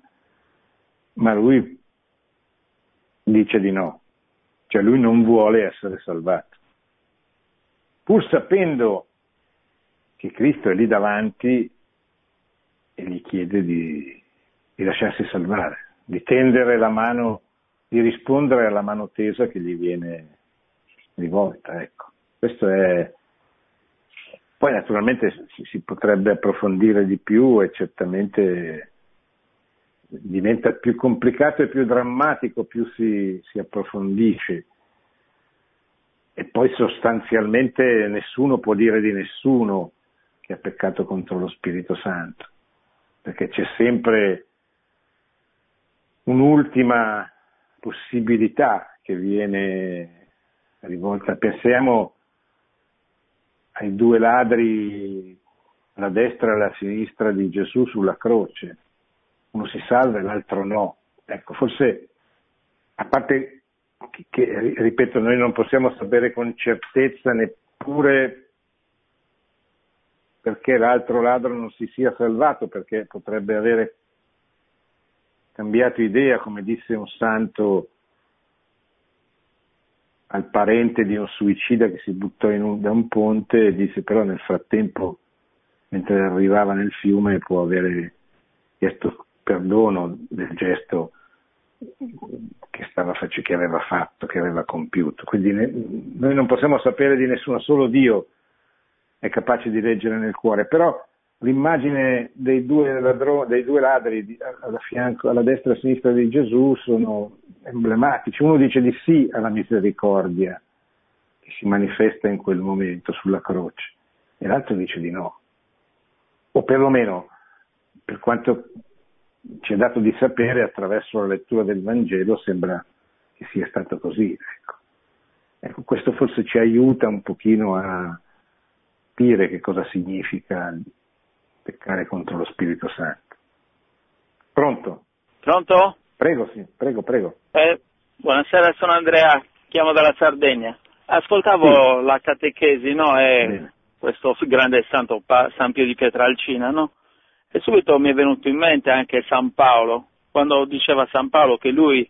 ma lui dice di no. Cioè lui non vuole essere salvato. Pur sapendo che Cristo è lì davanti e gli chiede di lasciarsi salvare, di tendere la mano, di rispondere alla mano tesa che gli viene rivolta, ecco. Questo è. Poi naturalmente si potrebbe approfondire di più e certamente diventa più complicato e più drammatico più si approfondisce. E poi sostanzialmente nessuno può dire di nessuno che ha peccato contro lo Spirito Santo, perché c'è sempre un'ultima possibilità che viene rivolta. Pensiamo ai due ladri, la destra e la sinistra di Gesù sulla croce, uno si salva e l'altro no. Ecco, forse, a parte che ripeto, noi non possiamo sapere con certezza neppure perché l'altro ladro non si sia salvato, perché potrebbe avere cambiato idea, come disse un santo al parente di un suicida che si buttò da un ponte e disse: però nel frattempo, mentre arrivava nel fiume, può avere chiesto perdono del gesto che aveva fatto, che aveva compiuto. Quindi noi non possiamo sapere di nessuno, solo Dio è capace di leggere nel cuore. Però l'immagine dei due ladri alla destra e a sinistra di Gesù sono emblematici. Uno dice di sì alla misericordia che si manifesta in quel momento sulla croce e l'altro dice di no, o perlomeno, per quanto ci è dato di sapere attraverso la lettura del Vangelo, sembra che sia stato così. Ecco, questo forse ci aiuta un pochino a capire che cosa significa peccare contro lo Spirito Santo. Pronto? Pronto? Prego, sì, prego. Buonasera, sono Andrea, chiamo dalla Sardegna. Ascoltavo la catechesi, no? E questo grande santo, San Pio di Pietrelcina, no? E subito mi è venuto in mente anche San Paolo, quando diceva San Paolo che lui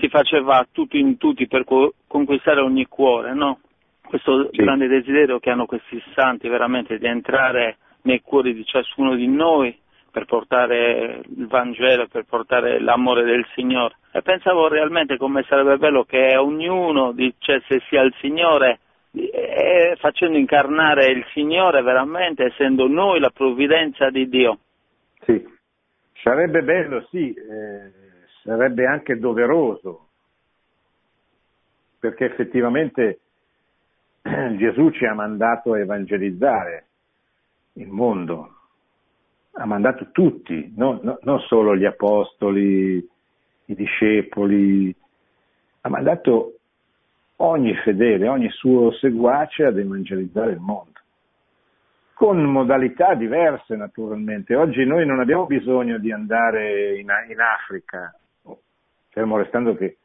si faceva tutto in tutti per conquistare ogni cuore, no? Questo grande desiderio che hanno questi santi, veramente, di entrare nei cuori di ciascuno di noi per portare il Vangelo, per portare l'amore del Signore. E pensavo realmente come sarebbe bello che ognuno dicesse sia il Signore, e facendo incarnare il Signore veramente, essendo noi la provvidenza di Dio. Sì, sarebbe bello, sì, sarebbe anche doveroso, perché effettivamente Gesù ci ha mandato a evangelizzare il mondo, ha mandato tutti, non solo gli apostoli, i discepoli, ha mandato ogni fedele, ogni suo seguace ad evangelizzare il mondo, con modalità diverse naturalmente. Oggi noi non abbiamo bisogno di andare in Africa, fermo restando che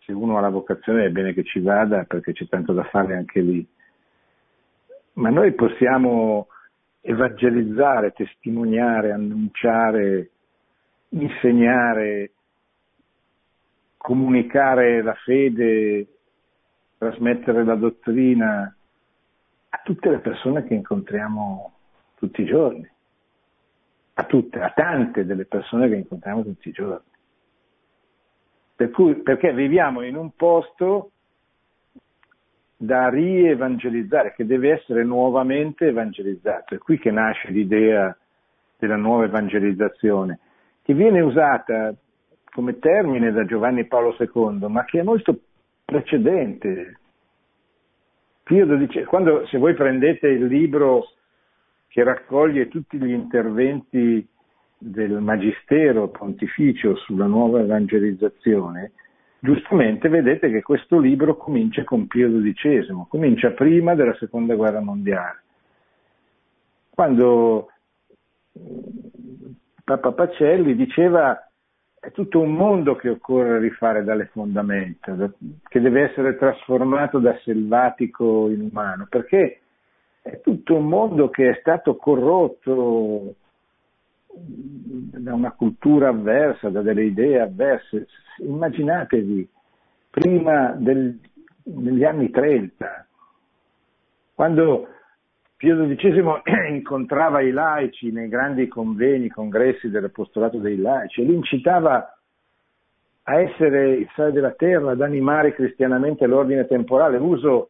se uno ha la vocazione è bene che ci vada, perché c'è tanto da fare anche lì, ma noi possiamo evangelizzare, testimoniare, annunciare, insegnare, comunicare la fede, trasmettere la dottrina a tutte le persone che incontriamo tutti i giorni, a tante delle persone che incontriamo tutti i giorni. Perché viviamo in un posto da rievangelizzare, che deve essere nuovamente evangelizzato. È qui che nasce l'idea della nuova evangelizzazione, che viene usata come termine da Giovanni Paolo II, ma che è molto precedente. Pio XII, quando, se voi prendete il libro che raccoglie tutti gli interventi del Magistero Pontificio sulla nuova evangelizzazione, giustamente vedete che questo libro comincia con Pio XII, comincia prima della Seconda Guerra Mondiale, quando Papa Pacelli diceva: è tutto un mondo che occorre rifare dalle fondamenta, che deve essere trasformato da selvatico in umano, perché è tutto un mondo che è stato corrotto da una cultura avversa, da delle idee avverse. Immaginatevi, prima degli anni 30, quando Pio XII incontrava i laici nei grandi convegni, congressi dell'apostolato dei laici, e li incitava a essere il sale della terra, ad animare cristianamente l'ordine temporale. Uso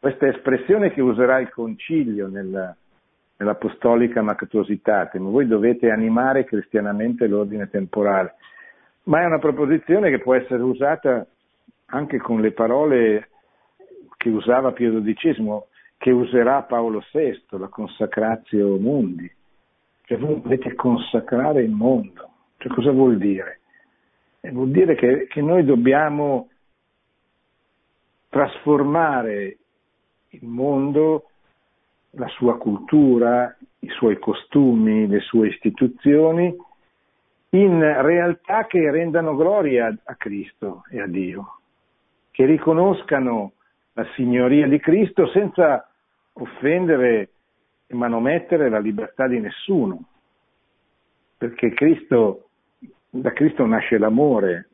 questa espressione che userà il Concilio nell'Apostolica Mactuositate, ma voi dovete animare cristianamente l'ordine temporale. Ma è una proposizione che può essere usata anche con le parole che usava Pio XII, che userà Paolo VI, la consacratio mundi, cioè voi dovete consacrare il mondo. Cioè, cosa vuol dire? Vuol dire che noi dobbiamo trasformare il mondo, la sua cultura, i suoi costumi, le sue istituzioni, in realtà che rendano gloria a Cristo e a Dio, che riconoscano la signoria di Cristo senza offendere e manomettere la libertà di nessuno, perché da Cristo nasce l'amore.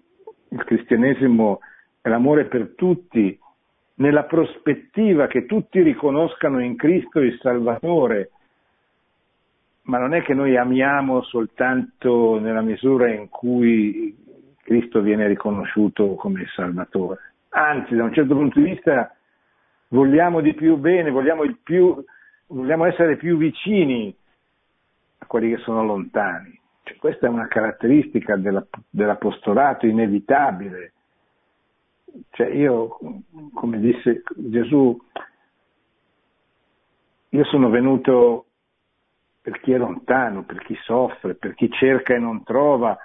Il cristianesimo è l'amore per tutti nella prospettiva che tutti riconoscano in Cristo il Salvatore, ma non è che noi amiamo soltanto nella misura in cui Cristo viene riconosciuto come Salvatore. Anzi, da un certo punto di vista vogliamo di più bene, vogliamo essere più vicini a quelli che sono lontani. Cioè, questa è una caratteristica dell'apostolato inevitabile. Cioè, io, come disse Gesù, io sono venuto per chi è lontano, per chi soffre, per chi cerca e non trova,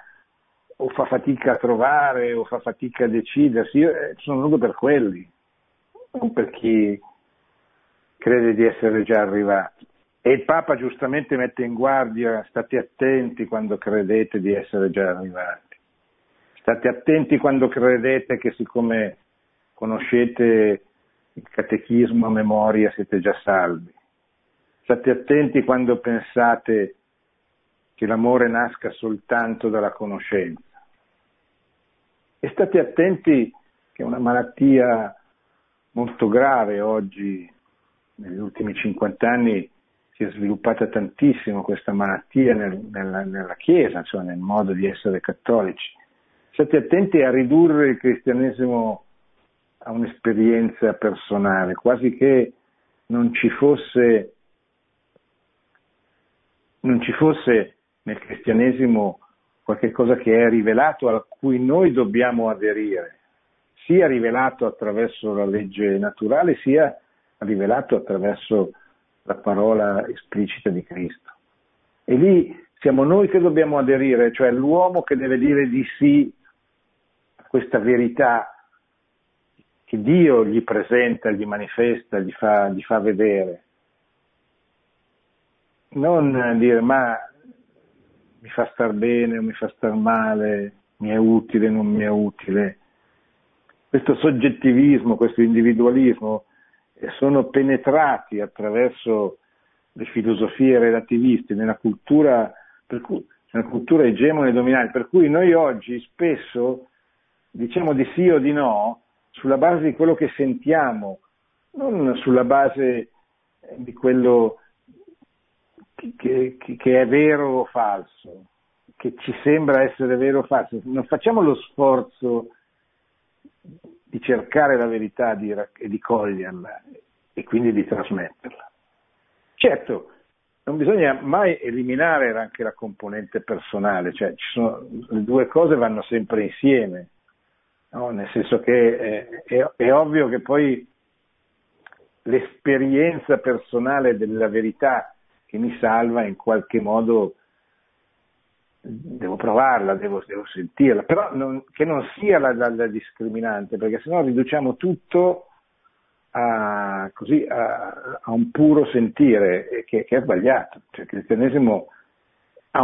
o fa fatica a trovare, o fa fatica a decidersi. Io sono venuto per quelli, non per chi crede di essere già arrivato. E il Papa giustamente mette in guardia: state attenti quando credete di essere già arrivati, state attenti quando credete che, siccome conoscete il catechismo a memoria, siete già salvi, state attenti quando pensate che l'amore nasca soltanto dalla conoscenza, e state attenti che una malattia molto grave oggi, negli ultimi 50 anni, si è sviluppata tantissimo questa malattia nella Chiesa, cioè nel modo di essere cattolici. State attenti a ridurre il cristianesimo a un'esperienza personale, quasi che non ci fosse nel cristianesimo qualche cosa che è rivelato, a cui noi dobbiamo aderire, sia rivelato attraverso la legge naturale, sia rivelato attraverso la parola esplicita di Cristo. E lì siamo noi che dobbiamo aderire, cioè l'uomo che deve dire di sì a questa verità che Dio gli presenta, gli manifesta, gli fa vedere. Non dire: ma mi fa star bene o mi fa star male, mi è utile o non mi è utile. Questo soggettivismo, questo individualismo sono penetrati attraverso le filosofie relativiste nella cultura egemone e dominante, per cui noi oggi spesso diciamo di sì o di no sulla base di quello che sentiamo, non sulla base di quello che è vero o falso, che ci sembra essere vero o falso. Non facciamo lo sforzo di cercare la verità e di coglierla e quindi di trasmetterla. Certo, non bisogna mai eliminare anche la componente personale, cioè le due cose vanno sempre insieme, no? Nel senso che è ovvio che poi l'esperienza personale della verità che mi salva, in qualche modo devo provarla, devo sentirla, però che non sia la discriminante, perché sennò riduciamo tutto a un puro sentire, che è sbagliato. Cioè, il cristianesimo ha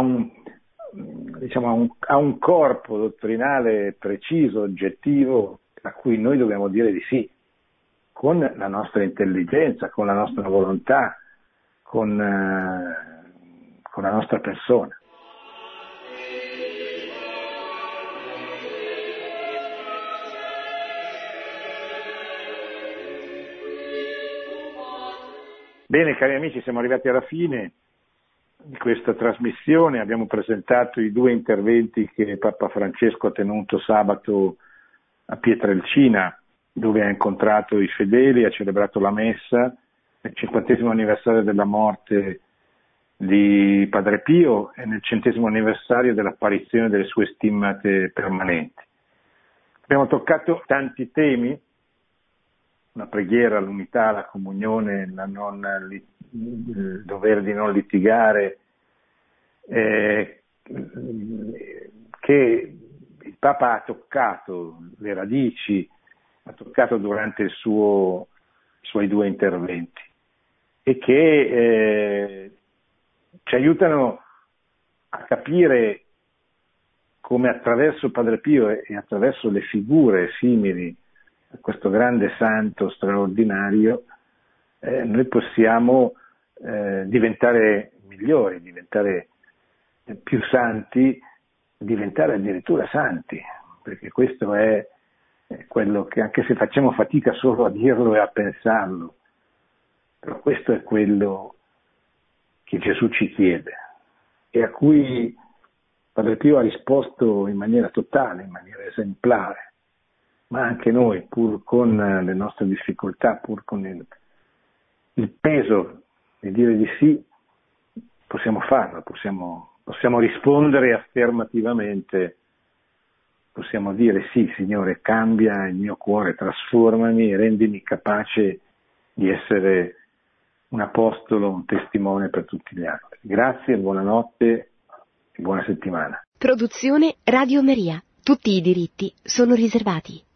un corpo dottrinale preciso, oggettivo, a cui noi dobbiamo dire di sì, con la nostra intelligenza, con la nostra volontà, con la nostra persona. Bene, cari amici, siamo arrivati alla fine di questa trasmissione. Abbiamo presentato i due interventi che Papa Francesco ha tenuto sabato a Pietrelcina, dove ha incontrato i fedeli, ha celebrato la messa nel 50° anniversario della morte di Padre Pio e nel 100° anniversario dell'apparizione delle sue stimmate permanenti. Abbiamo toccato tanti temi: una preghiera, l'unità, la comunione, il dovere di non litigare, che il Papa ha toccato le radici, ha toccato durante i suoi due interventi, e che ci aiutano a capire come attraverso Padre Pio e attraverso le figure simili questo grande santo straordinario, noi possiamo diventare migliori, diventare più santi, diventare addirittura santi, perché questo è è quello che, anche se facciamo fatica solo a dirlo e a pensarlo, però questo è quello che Gesù ci chiede e a cui Padre Pio ha risposto in maniera totale, in maniera esemplare, ma anche noi, pur con le nostre difficoltà, pur con il peso di dire di sì, possiamo farlo, possiamo rispondere affermativamente, possiamo dire sì, Signore, cambia il mio cuore, trasformami, rendimi capace di essere un apostolo, un testimone per tutti gli altri. Grazie, buonanotte e buona settimana. Produzione Radio Maria. Tutti i diritti sono riservati.